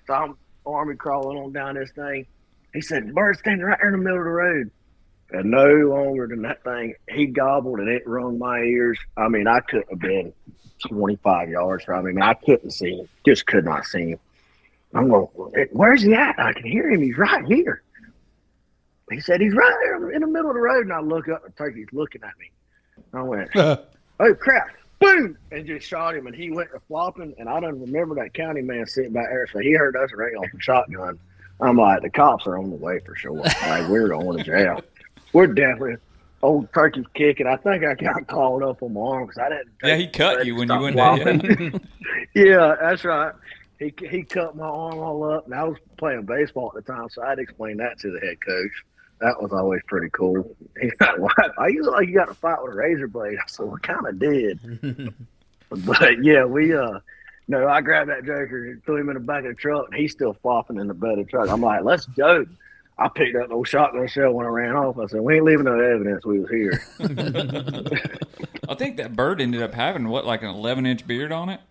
So I'm army crawling on down this thing. He said, the bird's standing right there in the middle of the road. And no longer than that thing, he gobbled and it rung my ears. I mean, I couldn't have been 25 yards from him. I couldn't see him, just could not see him. I'm going, where's he at? I can hear him. He's right here. He said, he's right there in the middle of the road. And I look up, and turkey's looking at me. I went, oh, crap, boom, and just shot him. And he went to flopping, and I don't remember that county man sitting back there. So he heard us ring off the shotgun. I'm like, the cops are on the way for sure. Like, we're going to jail. We're definitely old turkey's kicking. I think I got called up on my arm because I didn't. Yeah, he cut you when you went there. Yeah. Yeah, that's right. He cut my arm all up, and I was playing baseball at the time, so I'd explain that to the head coach. That was always pretty cool. He's like, well, I used to like you got to fight with a razor blade. I said, well, kind of did. But, yeah, we no, I grabbed that joker and threw him in the back of the truck, and he's still flopping in the bed of the truck. I'm like, let's go. I picked up an old shotgun shell when I ran off. I said, we ain't leaving no evidence we was here. I think that bird ended up having, what, like an 11-inch beard on it?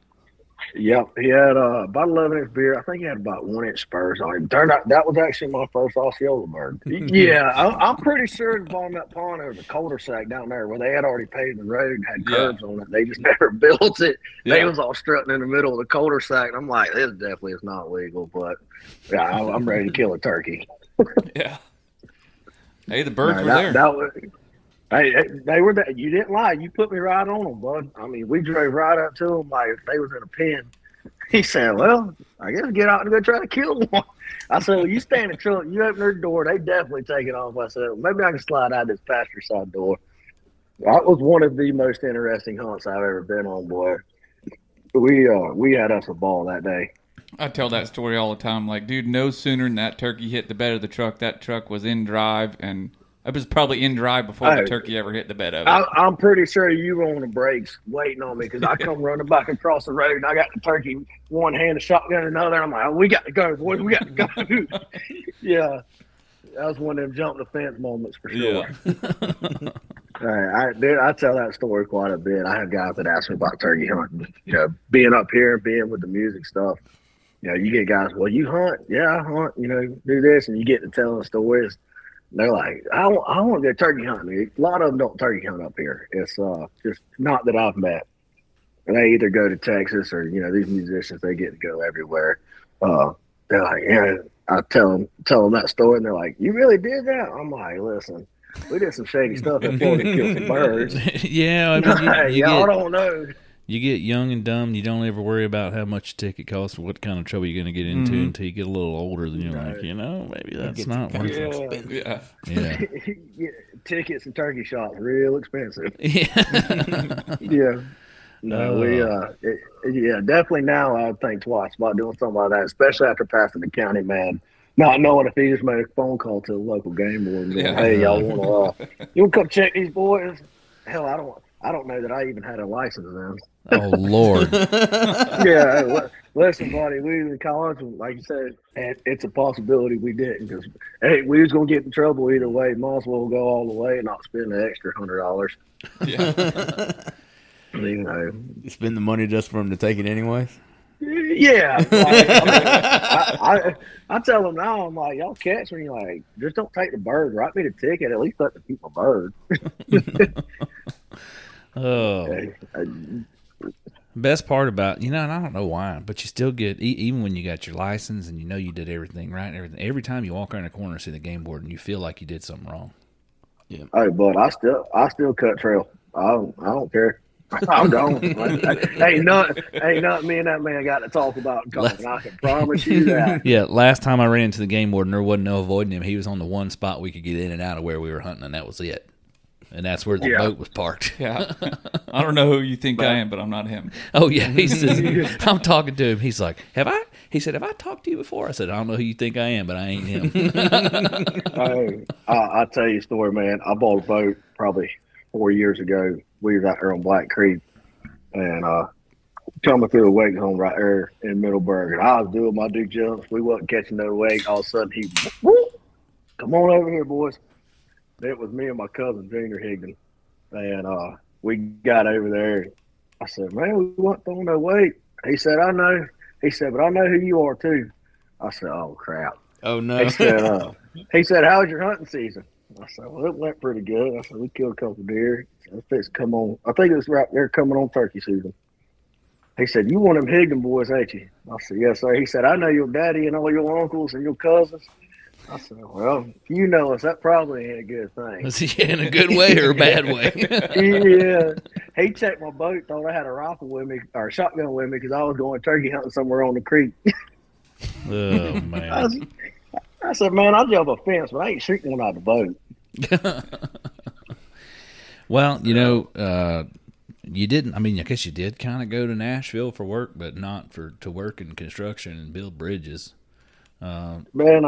Yep, he had about 11-inch beard. I think he had about 1-inch spurs on him. Turned out that was actually my first Osceola bird. Yeah, I'm pretty sure the bottom of that pond there was a cul-de-sac down there where they had already paved the road and had curbs on it. They just never built it. Yeah. They was all strutting in the middle of the cul-de-sac. And I'm like, this definitely is not legal, but yeah, I'm ready to kill a turkey. Yeah. Hey, the birds were there. Hey, they were that. You didn't lie. You put me right on them, bud. I mean, we drove right up to them like they was in a pen. He said, well, I guess get out and go try to kill one. I said, well, you stay in the trunk. You open their door. They definitely take it off. I said, well, maybe I can slide out this pasture side door. That was one of the most interesting hunts I've ever been on, boy. We had us a ball that day. I tell that story all the time. Like, dude, no sooner than that turkey hit the bed of the truck, that truck was in drive and – it was probably in drive before the turkey ever hit the bed of it. I'm pretty sure you were on the brakes waiting on me because I come running back across the road and I got the turkey one hand, a shotgun another. And I'm like, oh, we got to go, boys. We got to go. Yeah. That was one of them jump the fence moments for sure. Yeah. I tell that story quite a bit. I have guys that ask me about turkey hunting. You know, being up here, being with the music stuff. You know, you get guys, well, you hunt. Yeah, I hunt. You know, do this. And you get to telling stories. They're like, I want to go turkey hunting. A lot of them don't turkey hunt up here. It's just not that I've met. And they either go to Texas or, you know, these musicians, they get to go everywhere. They're like, yeah, I tell them that story. And they're like, you really did that? I'm like, listen, we did some shady stuff in Florida to kill some birds. Yeah. I mean, y'all don't know. You get young and dumb. You don't ever worry about how much a ticket costs or what kind of trouble you're going to get into until you get a little older. Then you're like, you know, maybe that's not worth it. Yeah. Tickets and turkey shots, real expensive. Yeah. Yeah. No, definitely now I would think twice about doing something like that, especially after passing the county man. Not knowing if he just made a phone call to the local game board and going, hey, y'all want to you want to come check these boys? Hell, I don't know that I even had a license then. Oh, Lord. Yeah. Listen, buddy, we was in college, like you said, and it's a possibility we didn't. Because, hey, we was going to get in trouble either way. Might as well go all the way and not spend the extra $100. Yeah. You know. You spend the money just for them to take it anyways? Yeah. Like, I tell them now, I'm like, y'all catch me. Like, just don't take the bird. Write me the ticket. At least let them keep my bird. Oh, best part about, you know, and I don't know why, but you still get, even when you got your license and you know you did everything right and everything, every time you walk around the corner and see the game board and you feel like you did something wrong. Yeah. Hey, bud, I still cut trail. I don't care. I'm gone. Ain't nothing me and that man got to talk about. I can promise you that. Yeah, last time I ran into the game board and there wasn't no avoiding him, he was on the one spot we could get in and out of where we were hunting, and that was it. And that's where the boat was parked. Yeah, I don't know who you think I am, but I'm not him. Oh, yeah. He says, I'm talking to him. He's like, have I? He said, have I talked to you before? I said, I don't know who you think I am, but I ain't him. Hey, I'll tell you a story, man. I bought a boat probably 4 years ago. We was out there on Black Creek. And coming through a wake home right there in Middleburg. And I was doing my due jumps. We wasn't catching no wake. All of a sudden, he, whoop, come on over here, boys. It was me and my cousin, Junior Higdon, and we got over there. I said, man, we weren't throwing no weight. He said, I know. He said, but I know who you are too. I said, oh, crap. Oh, no. He said, how was your hunting season? I said, well, it went pretty good. I said, we killed a couple of deer. I think it was right there coming on turkey season. He said, you want them Higdon boys, ain't you? I said, yes, sir. He said, I know your daddy and all your uncles and your cousins. I said, well, if you know us, that probably ain't a good thing. Was he in a good way or a bad way? Yeah. He checked my boat, thought I had a rifle with me or a shotgun with me because I was going turkey hunting somewhere on the creek. Oh, man. I said, man, I'll jump a fence, but I ain't shooting one out of the boat. Well, you know, you didn't. I mean, I guess you did kind of go to Nashville for work, but not to work in construction and build bridges. I came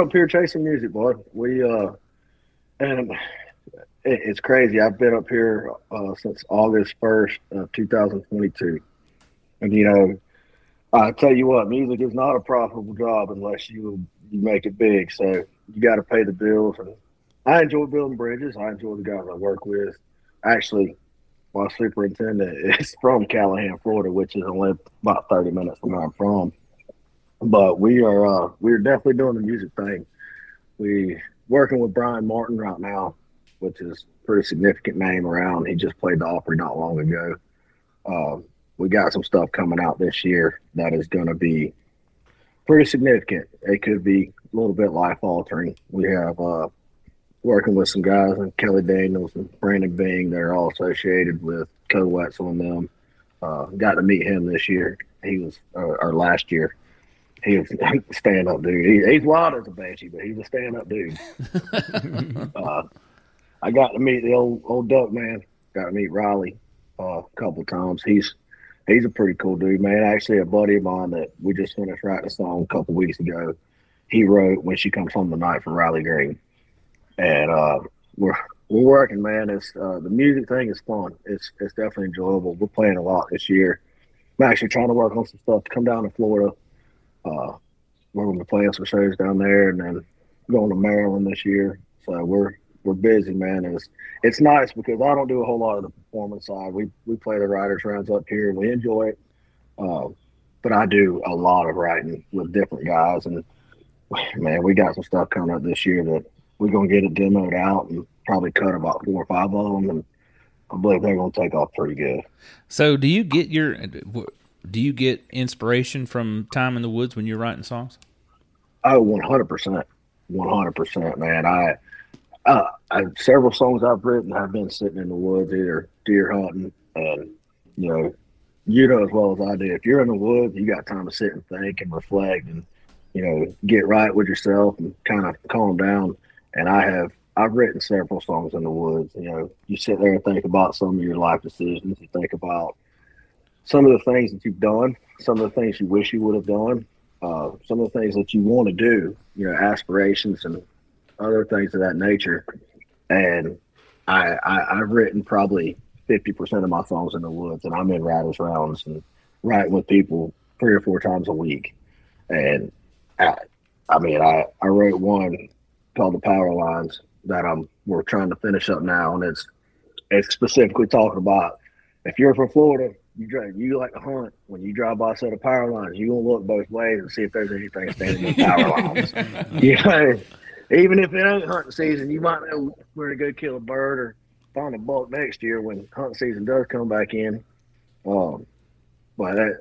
up here chasing music, boy. And it's crazy. I've been up here since August 1st, 2022. And, you know, I tell you what, music is not a profitable job unless you make it big. So you got to pay the bills. And I enjoy building bridges. I enjoy the guys I work with. Actually, my superintendent is from Callahan, Florida, which is only about 30 minutes from where I'm from. But we're definitely doing the music thing. We working with Brian Martin right now, which is a pretty significant name around. He just played the Opry not long ago. We got some stuff coming out this year that is going to be pretty significant. It could be a little bit life-altering. We have working with some guys like Kelly Daniels and Brandon Bing. They're all associated with Co-Wetzel and them. Got to meet him this year. He was, or last year. He was a stand-up dude. He's wild as a banshee, but he's a stand-up dude. I got to meet the old duck man. Got to meet Riley a couple times. He's a pretty cool dude, man. Actually, a buddy of mine that we just finished writing a song a couple weeks ago, he wrote When She Comes Home Tonight from Riley Green. And we're working, man. It's the music thing is fun. It's definitely enjoyable. We're playing a lot this year. I'm actually trying to work on some stuff to come down to Florida. We're going to play some shows down there, and then going to Maryland this year. So we're busy, man. It's nice because I don't do a whole lot of the performance side. We play the writers' rounds up here, and we enjoy it. But I do a lot of writing with different guys, and man, we got some stuff coming up this year that. We're going to get it demoed out and probably cut about 4 or 5 of them, and I believe they're going to take off pretty good. So do you get inspiration from time in the woods when you're writing songs? Oh, 100%. 100%, man. I several songs I've written have been sitting in the woods either deer hunting, and you know as well as I do, if you're in the woods, you got time to sit and think and reflect and, get right with yourself and kind of calm down. And I've written several songs in the woods. You sit there and think about some of your life decisions. You think about some of the things that you've done, some of the things you wish you would have done, some of the things that you want to do, aspirations and other things of that nature. And I've written probably 50% of my songs in the woods, and I'm in writers' rounds and writing with people 3 or 4 times a week. And I wrote one called The Power Lines that we're trying to finish up now, and it's specifically talking about if you're from Florida, you like to hunt. When you drive by a set of power lines, you're gonna look both ways and see if there's anything standing in power lines. Even if it ain't hunting season, you might know where to go kill a bird or find a buck next year when hunting season does come back in. But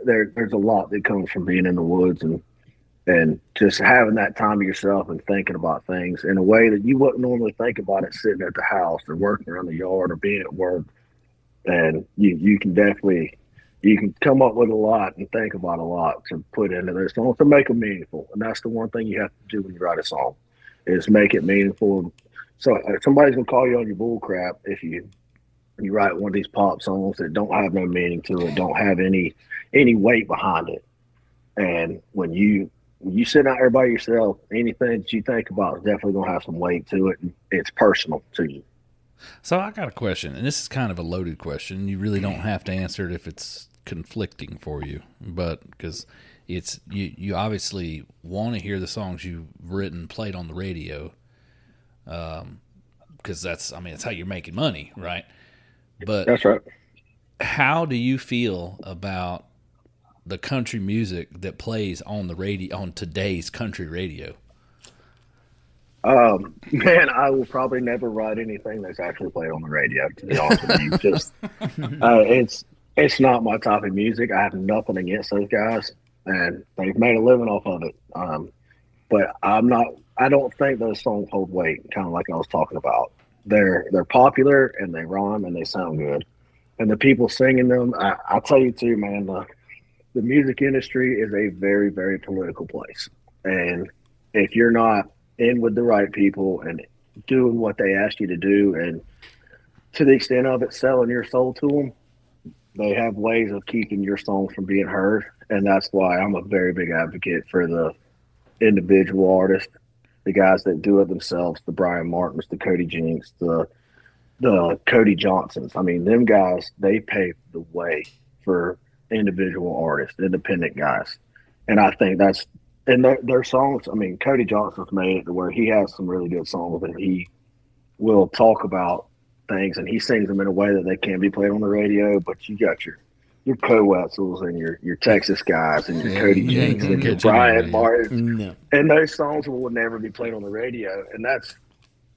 there's a lot that comes from being in the woods and just having that time to yourself and thinking about things in a way that you wouldn't normally think about it sitting at the house or working around the yard or being at work. And you can come up with a lot and think about a lot to put into their song to make them meaningful. And that's the one thing you have to do when you write a song is make it meaningful. So somebody's going to call you on your bull crap if you write one of these pop songs that don't have no meaning to it, don't have any weight behind it. And when you sit out there by yourself, anything that you think about is definitely going to have some weight to it. And it's personal to you. So I got a question, and this is kind of a loaded question. You really don't have to answer it if it's conflicting for you, but because it's you obviously want to hear the songs you've written played on the radio. because that's, I mean, it's how you're making money, right? But that's right. How do you feel about the country music that plays on the radio, on today's country radio? Man, I will probably never write anything that's actually played on the radio, to be honest with you. Just, it's not my type of music. I have nothing against those guys, and they've made a living off of it. But I don't think those songs hold weight, kind of like I was talking about. They're popular, and they rhyme, and they sound good. And the people singing them, I'll tell you too, man, the music industry is a very, very political place. And if you're not in with the right people and doing what they ask you to do, and to the extent of it, selling your soul to them, they have ways of keeping your songs from being heard. And that's why I'm a very big advocate for the individual artists, the guys that do it themselves, the Brian Martins, the Cody Jinks, the Cody Johnsons. I mean, them guys, they paved the way for individual artists, independent guys. And I think that's, and their songs, I mean, Cody Johnson's made it to where he has some really good songs, and he will talk about things, and he sings them in a way that they can be played on the radio. But you got your Co-Wetzels and your Texas guys and your Cody Jinks and your Brian Martin. No. And those songs will never be played on the radio. And that's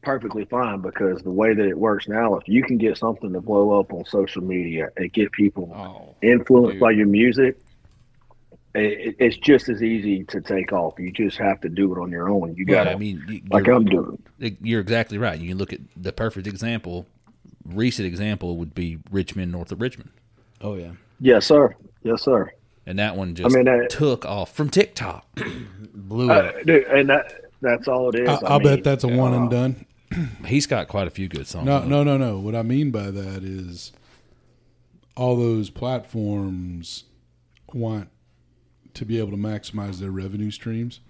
perfectly fine, because the way that it works now, if you can get something to blow up on social media and get people influenced by your music, it's just as easy to take off. You just have to do it on your own. You got to, like I'm doing. You're exactly right. You can look at the perfect example. Recent example would be Richmond, north of Richmond. Oh, yeah. Yes, sir. Yes, sir. And that one just took off from TikTok. Blew up. Dude, and that's all it is. I bet mean, that's a one and done. He's got quite a few good songs. No. What I mean by that is all those platforms want to be able to maximize their revenue streams.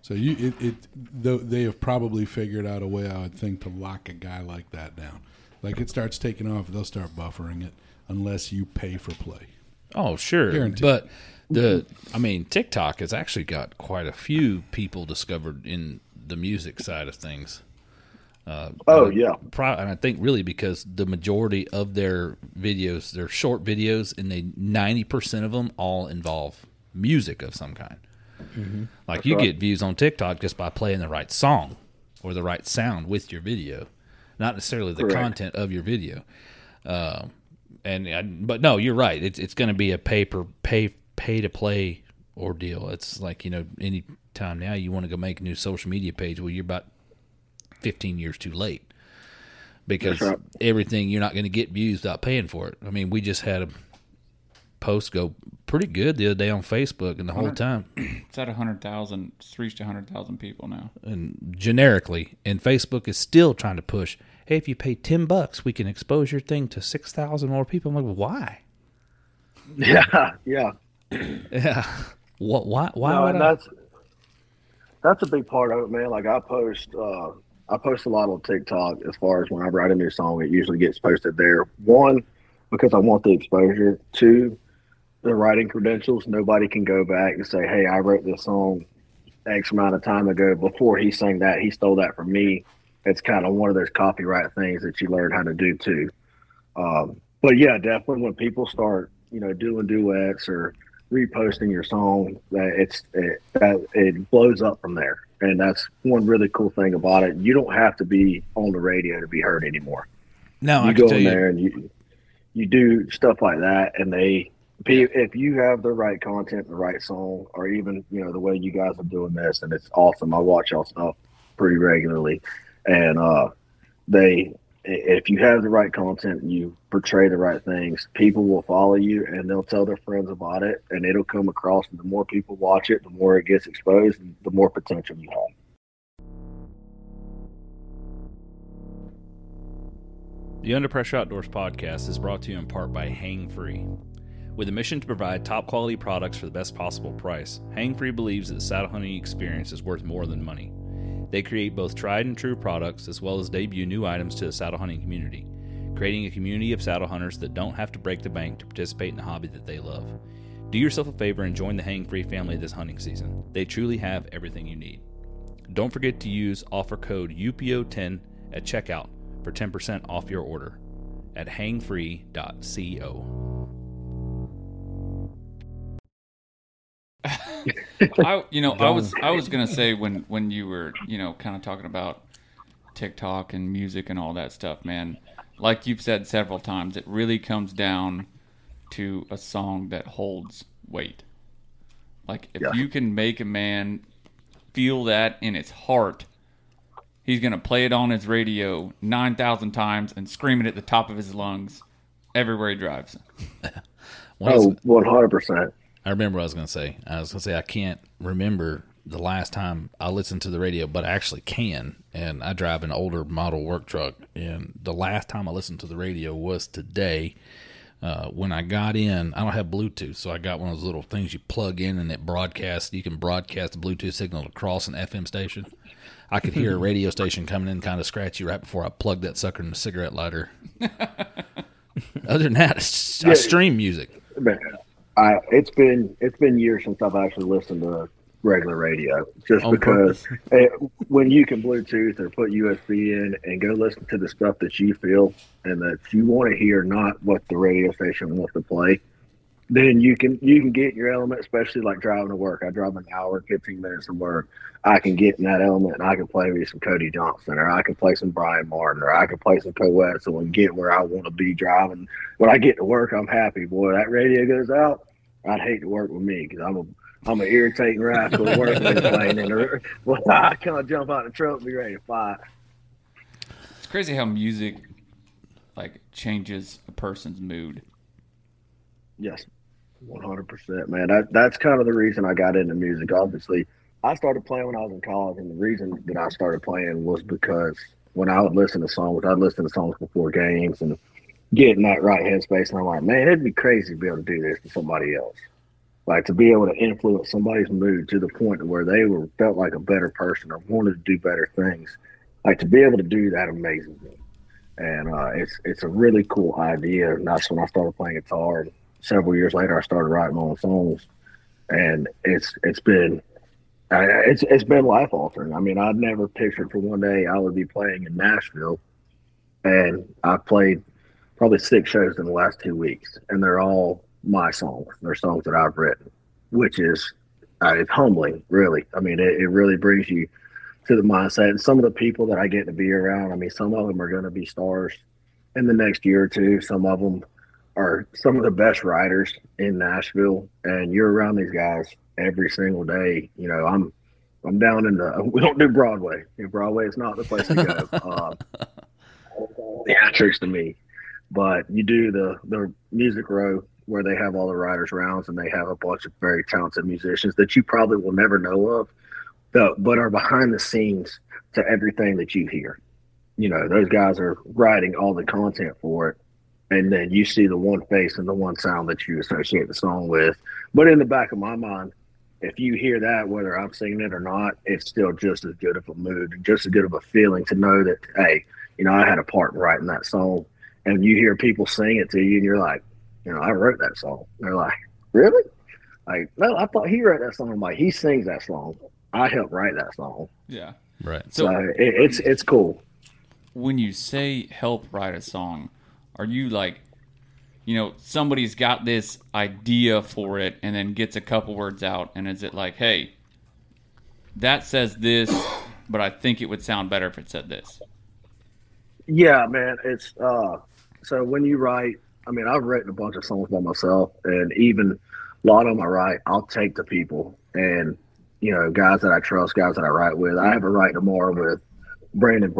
So they have probably figured out a way, I would think, to lock a guy like that down. Like, it starts taking off, they'll start buffering it unless you pay for play. Oh, sure. Guaranteed. But TikTok has actually got quite a few people discovered in the music side of things. And I think really because the majority of their videos, they're short videos, and 90% of them all involve music of some kind. Mm-hmm. Like That's you right. get views on TikTok just by playing the right song or the right sound with your video, not necessarily the content of your video. But no, you're right. It's going to be a pay to play ordeal. It's like, any time now you want to go make a new social media page, well, you're about 15 years too late, because everything, you're not going to get views without paying for it. I mean, we just had a post go pretty good the other day on Facebook, and the whole time it's at 100,000. It's reached 100,000 people now. And generically, and Facebook is still trying to push, hey, if you pay $10, we can expose your thing to 6,000 more people. I'm like, well, why? Yeah. What? Why? No, and that's a big part of it, man. Like I post a lot on TikTok. As far as when I write a new song, it usually gets posted there. One, because I want the exposure. Two, the writing credentials. Nobody can go back and say, hey, I wrote this song X amount of time ago. Before he sang that, he stole that from me. It's kind of one of those copyright things that you learn how to do too. But yeah, definitely when people start, doing duets or reposting your song, it blows up from there. And that's one really cool thing about it. You don't have to be on the radio to be heard anymore. No, I can tell you. You go in there and you do stuff like that, and if you have the right content, the right song, or even, the way you guys are doing this, and it's awesome. I watch y'all stuff pretty regularly. And if you have the right content, you portray the right things, people will follow you, and they'll tell their friends about it, and it'll come across. And the more people watch it, the more it gets exposed, and the more potential you have. The Under Pressure Outdoors podcast is brought to you in part by Hang Free. With a mission to provide top-quality products for the best possible price, Hang Free believes that the saddle hunting experience is worth more than money. They create both tried and true products, as well as debut new items to the saddle hunting community, creating a community of saddle hunters that don't have to break the bank to participate in a hobby that they love. Do yourself a favor and join the Hang Free family this hunting season. They truly have everything you need. Don't forget to use offer code UPO10 at checkout for 10% off your order at hangfree.co. I was gonna say when you were kind of talking about TikTok and music and all that stuff, man. Like you've said several times, it really comes down to a song that holds weight. Like if you can make a man feel that in his heart, he's gonna play it on his radio 9,000 times and scream it at the top of his lungs everywhere he drives. 100%. I remember what I was going to say. I was going to say I can't remember the last time I listened to the radio, but I actually can. And I drive an older model work truck. And the last time I listened to the radio was today. When I got in, I don't have Bluetooth, so I got one of those little things you plug in and it broadcasts. You can broadcast the Bluetooth signal across an FM station. I could hear a radio station coming in kind of scratchy right before I plugged that sucker in the cigarette lighter. Other than that, I stream music. Man. It's been years since I've actually listened to regular radio, just because when you can Bluetooth or put USB in and go listen to the stuff that you feel and that you want to hear, not what the radio station wants to play, then you can get in your element, especially like driving to work. I drive an hour and 15 minutes to work. I can get in that element and I can play with some Cody Johnson, or I can play some Brian Martin, or I can play some Coetzel and get where I want to be driving. When I get to work, I'm happy. Boy, that radio goes out, I'd hate to work with me because I'm an irritating rascal at work. Well, I kind of jump out the truck and be ready to fight. It's crazy how music like changes a person's mood. Yes, 100%, man. That's kind of the reason I got into music. Obviously, I started playing when I was in college, and the reason that I started playing was because when I would listen to songs, I'd listen to songs before games and get in that right headspace, and I'm like, man, it'd be crazy to be able to do this to somebody else. Like, to be able to influence somebody's mood to the point where they felt like a better person or wanted to do better things. Like, to be able to do that amazes me. And it's a really cool idea, and that's when I started playing guitar. And several years later, I started writing my own songs, and it's been life altering. I mean, I'd never pictured for one day I would be playing in Nashville, and I played probably 6 shows in the last 2 weeks, and they're all my songs. They're songs that I've written, which is it's humbling, really. I mean, it really brings you to the mindset. And some of the people that I get to be around, I mean, some of them are going to be stars in the next year or two. Some of them are some of the best writers in Nashville, and you're around these guys every single day. You know, I'm down in we don't do Broadway. Broadway is not the place to go. Theatrics to me. But you do the music row where they have all the writers rounds, and they have a bunch of very talented musicians that you probably will never know of, but are behind the scenes to everything that you hear. You know, those guys are writing all the content for it. And then you see the one face and the one sound that you associate the song with. But in the back of my mind, if you hear that, whether I'm singing it or not, it's still just as good of a mood, just as good of a feeling to know that, hey, I had a part in writing that song. And you hear people sing it to you, and you're like, I wrote that song. And they're like, really? Like, no, I thought he wrote that song. I'm like, he sings that song. I helped write that song. Yeah, right. So it's cool. When you say help write a song, are you like, somebody's got this idea for it and then gets a couple words out, and is it like, hey, that says this, but I think it would sound better if it said this? Yeah, man. It's so when you write, I mean, I've written a bunch of songs by myself, and even a lot of them I write, I'll take to people and, guys that I trust, guys that I write with. I have a write tomorrow with Brandon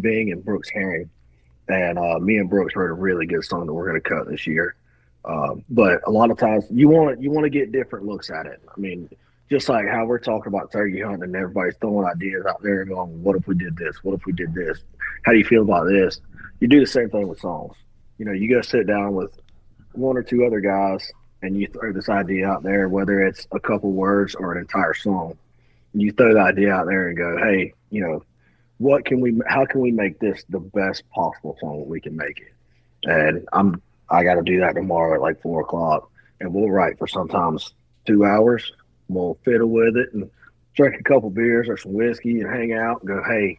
Bing and Brooks Herring. And me and Brooks wrote a really good song that we're going to cut this year. But a lot of times you want to get different looks at it. I mean, just like how we're talking about turkey hunting and everybody's throwing ideas out there and going, what if we did this? What if we did this? How do you feel about this? You do the same thing with songs. You go sit down with one or two other guys and you throw this idea out there, whether it's a couple words or an entire song. You throw the idea out there and go, hey, how can we make this the best possible song we can make it? And I got to do that tomorrow at like 4:00, and we'll write for sometimes 2 hours. We'll fiddle with it and drink a couple beers or some whiskey and hang out and go, hey,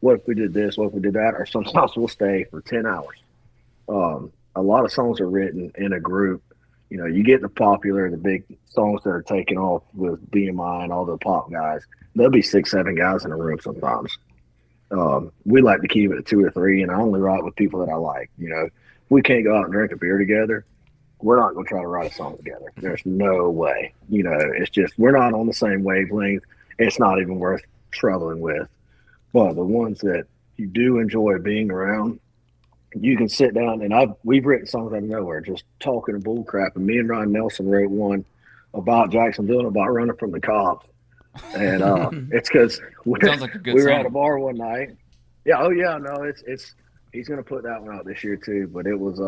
what if we did this, what if we did that? Or sometimes we'll stay for 10 hours. A lot of songs are written in a group. You know, you get the popular, the big songs that are taking off with BMI and all the pop guys. There'll be 6, 7 guys in a room sometimes. We like to keep it at 2 or 3, and I only write with people that I like. You know, if we can't go out and drink a beer together, we're not going to try to write a song together. There's no way. You know, it's just we're not on the same wavelength. It's not even worth troubling with. But the ones that you do enjoy being around, you can sit down, and we've written songs out of nowhere, just talking and bull crap. And me and Ron Nelson wrote one about Jacksonville and about running from the cops. And it's because we were at a bar one night. Yeah, oh yeah, no, it's he's gonna put that one out this year too. But it was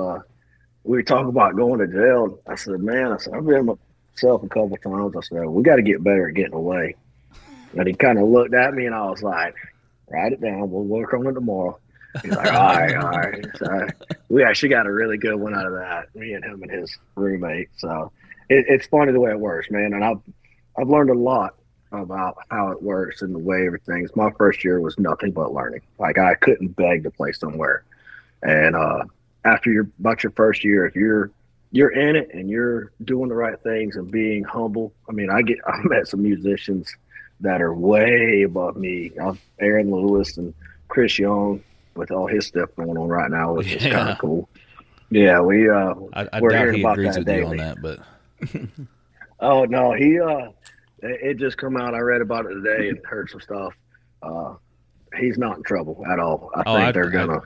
we were talking about going to jail. I said, man, I've been myself a couple times. I said, we got to get better at getting away. And he kind of looked at me, and I was like, write it down. We'll work on it tomorrow. He's like, all right. So we actually got a really good one out of that. Me and him and his roommate. So it's funny the way it works, man. And I've learned a lot about how it works and the way everything's. My first year was nothing but learning. Like, I couldn't beg to play somewhere. And after your first year, if you're in it and you're doing the right things and being humble. I mean, I met some musicians that are way above me. Aaron Lewis and Chris Young with all his stuff going on right now, which is kind of cool. Yeah, we're doubt hearing he about agrees that with daily. You on that, but oh no, it just come out. I read about it today and heard some stuff. He's not in trouble at all. I think they're gonna.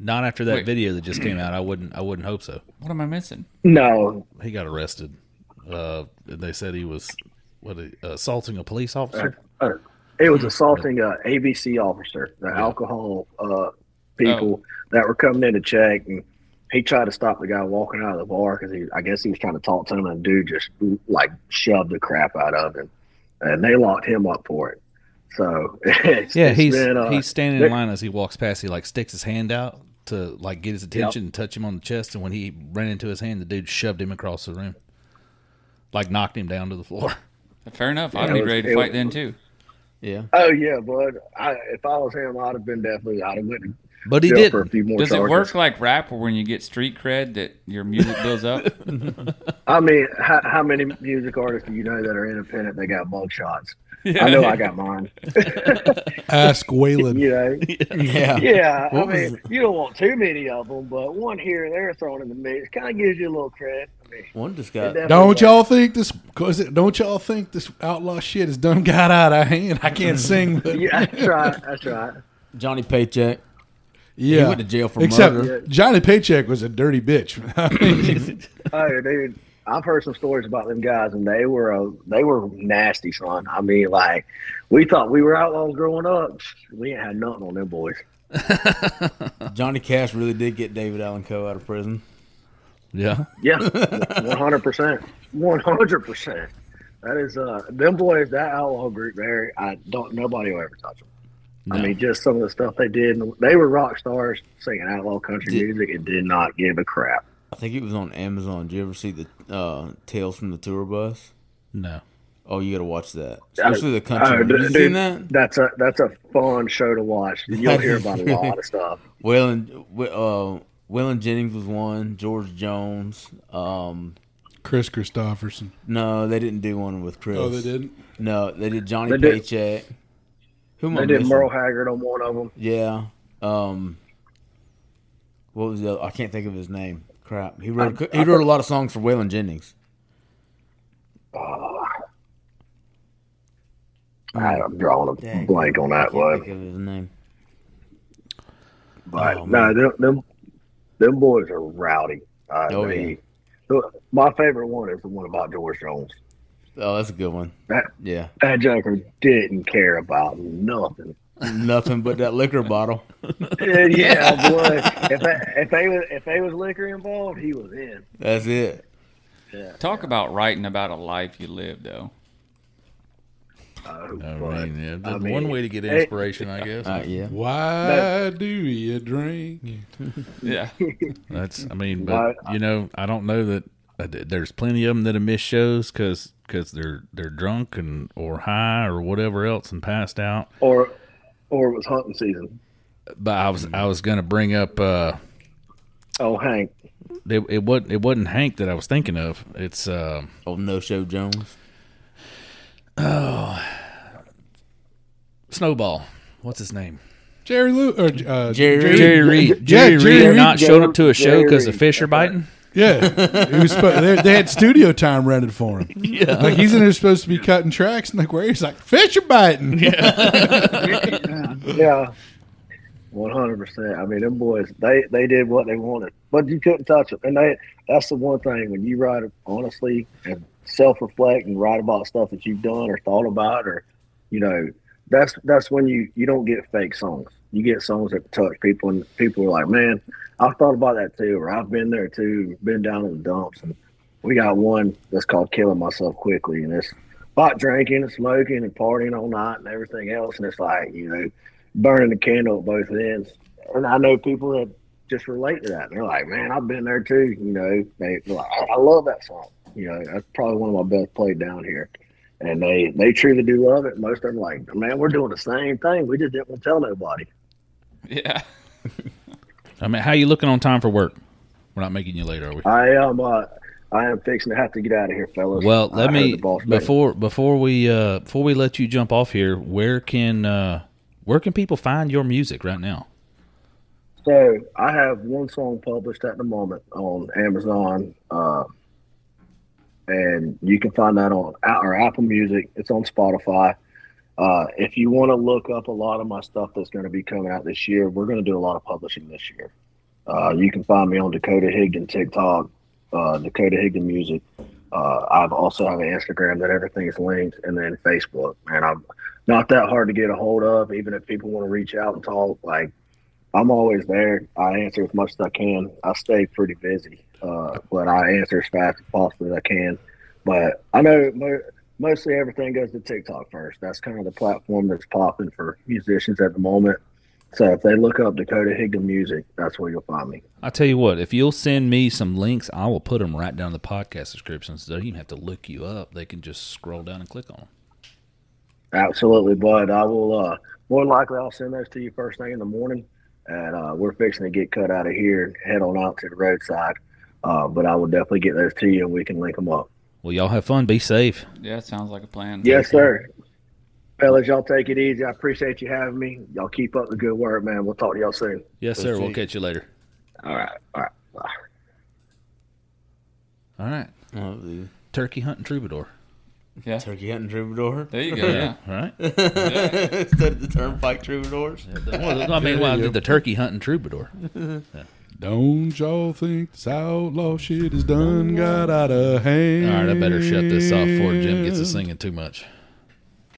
Not after that video that just came out. I wouldn't hope so. What am I missing? No, he got arrested. They said he was assaulting a police officer. It was assaulting an ABC officer, alcohol people that were coming in to check, and he tried to stop the guy walking out of the bar because I guess he was trying to talk to him, and the dude just like shoved the crap out of him, and they locked him up for it. So he's standing in line as he walks past. He like sticks his hand out to like get his attention and touch him on the chest, and when he ran into his hand, the dude shoved him across the room, like knocked him down to the floor. Fair enough. I'd be ready to fight then too. Yeah. Oh yeah, bud. If I was him, I'd have been definitely. I'd have went. But he did. Does it work like rap, or when you get street cred, that your music builds up? I mean, how many music artists do you know that are independent? They got mug shots. Yeah. I know I got mine. Ask Waylon. You know? Yeah. I mean, you don't want too many of them, but one here and there thrown in the mix kind of gives you a little credit. I mean, one just got. Don't y'all think this outlaw shit is done got out of hand? I can't sing. But. Yeah, that's right. Johnny Paycheck. Yeah, he went to jail for murder. Johnny Paycheck was a dirty bitch. Oh, dude. I've heard some stories about them guys, and they were nasty, son. I mean, like, we thought we were outlaws growing up. We ain't had nothing on them boys. Johnny Cash really did get David Allan Coe out of prison. Yeah. Yeah, 100%. 100%. That is them boys, that outlaw group there, nobody will ever touch them. No. I mean, just some of the stuff they did. They were rock stars singing outlaw country music and did not give a crap. I think it was on Amazon. Did you ever see the Tales from the Tour Bus? No. Oh, you got to watch that. Especially the country. Have you seen that? That's a fun show to watch. You'll hear about a lot of stuff. Waylon Jennings was one. George Jones. Chris Christopherson. No, they didn't do one with Chris. Oh, they didn't? No, they did Johnny Paycheck. Who am I missing? Merle Haggard on one of them. Yeah. What was the other? I can't think of his name. Crap. He wrote a lot of songs for Waylon Jennings. I'm drawing a blank on that one. I can't think of his name. But them boys are rowdy. My favorite one is the one about George Jones. Oh, that's a good one. That joker didn't care about nothing. Nothing but that liquor bottle. Yeah, boy. If they was liquor involved, he was in. That's it. Yeah. Talk about writing about a life you live, though. I mean, one way to get inspiration, I guess. Why do you drink? Yeah. I don't know that there's plenty of them that have missed shows because they're drunk or high or whatever else and passed out. Or or it was hunting season. But I was going to bring up Hank. It wasn't Hank that I was thinking of. It's No Show Jones. Oh, Snowball. What's his name? Jerry Reed. Jerry Reed not showed up to a show because the fish are biting. Yeah, he was they had studio time rented for him. Yeah, like he's in there supposed to be cutting tracks, and like where he's like fish are biting. Yeah, yeah, 100%. I mean, them boys, they did what they wanted, but you couldn't touch them. And that's the one thing when you write honestly and self reflect and write about stuff that you've done or thought about, or you know, that's when you don't get fake songs. You get songs that touch people, and people are like, man, I've thought about that too, or I've been there too, been down in the dumps. And we got one that's called Killing Myself Quickly, and it's about drinking and smoking and partying all night and everything else. And it's like, you know, burning the candle at both ends. And I know people that just relate to that. And they're like, man, I've been there too. You know, they're like, I love that song. You know, that's probably one of my best played down here. And they truly do love it. Most of them are like, man, we're doing the same thing. We just didn't want to tell nobody. Yeah. I mean, how you looking on time for work? We're not making you late, are we? I am fixing to have to get out of here, fellas. Well, let me before we let you jump off here, where can people find your music right now? So I have one song published at the moment on Amazon, and you can find that on our Apple Music. It's on Spotify. If you want to look up a lot of my stuff that's going to be coming out this year, we're going to do a lot of publishing this year. You can find me on Dakota Higdon TikTok, Dakota Higdon Music. I've also have an Instagram that everything is linked, and then Facebook. And I'm not that hard to get a hold of, even if people want to reach out and talk. Like, I'm always there. I answer as much as I can. I stay pretty busy, but I answer as fast as possible as I can. But I know mostly everything goes to TikTok first. That's kind of the platform that's popping for musicians at the moment. So if they look up Dakota Higdon Music, that's where you'll find me. I'll tell you what, if you'll send me some links, I will put them right down in the podcast description so they don't even have to look you up. They can just scroll down and click on them. Absolutely, bud. I will, more likely, I'll send those to you first thing in the morning. And we're fixing to get cut out of here and head on out to the roadside. But I will definitely get those to you and we can link them up. Well, y'all have fun. Be safe. Yeah, sounds like a plan. Yes, sir. Fellas, y'all take it easy. I appreciate you having me. Y'all keep up the good work, man. We'll talk to y'all soon. Yes, sir. We'll catch you later. All right. Bye. All right. Turkey hunting troubadour. Yeah. Turkey hunting troubadour. There you go. Yeah. Right. Yeah. Instead of the turnpike troubadours. Yeah, I mean, why did the turkey hunting troubadour? Yeah. Don't y'all think this outlaw shit is done, got out of hand. All right, I better shut this off before Jim gets to singing too much.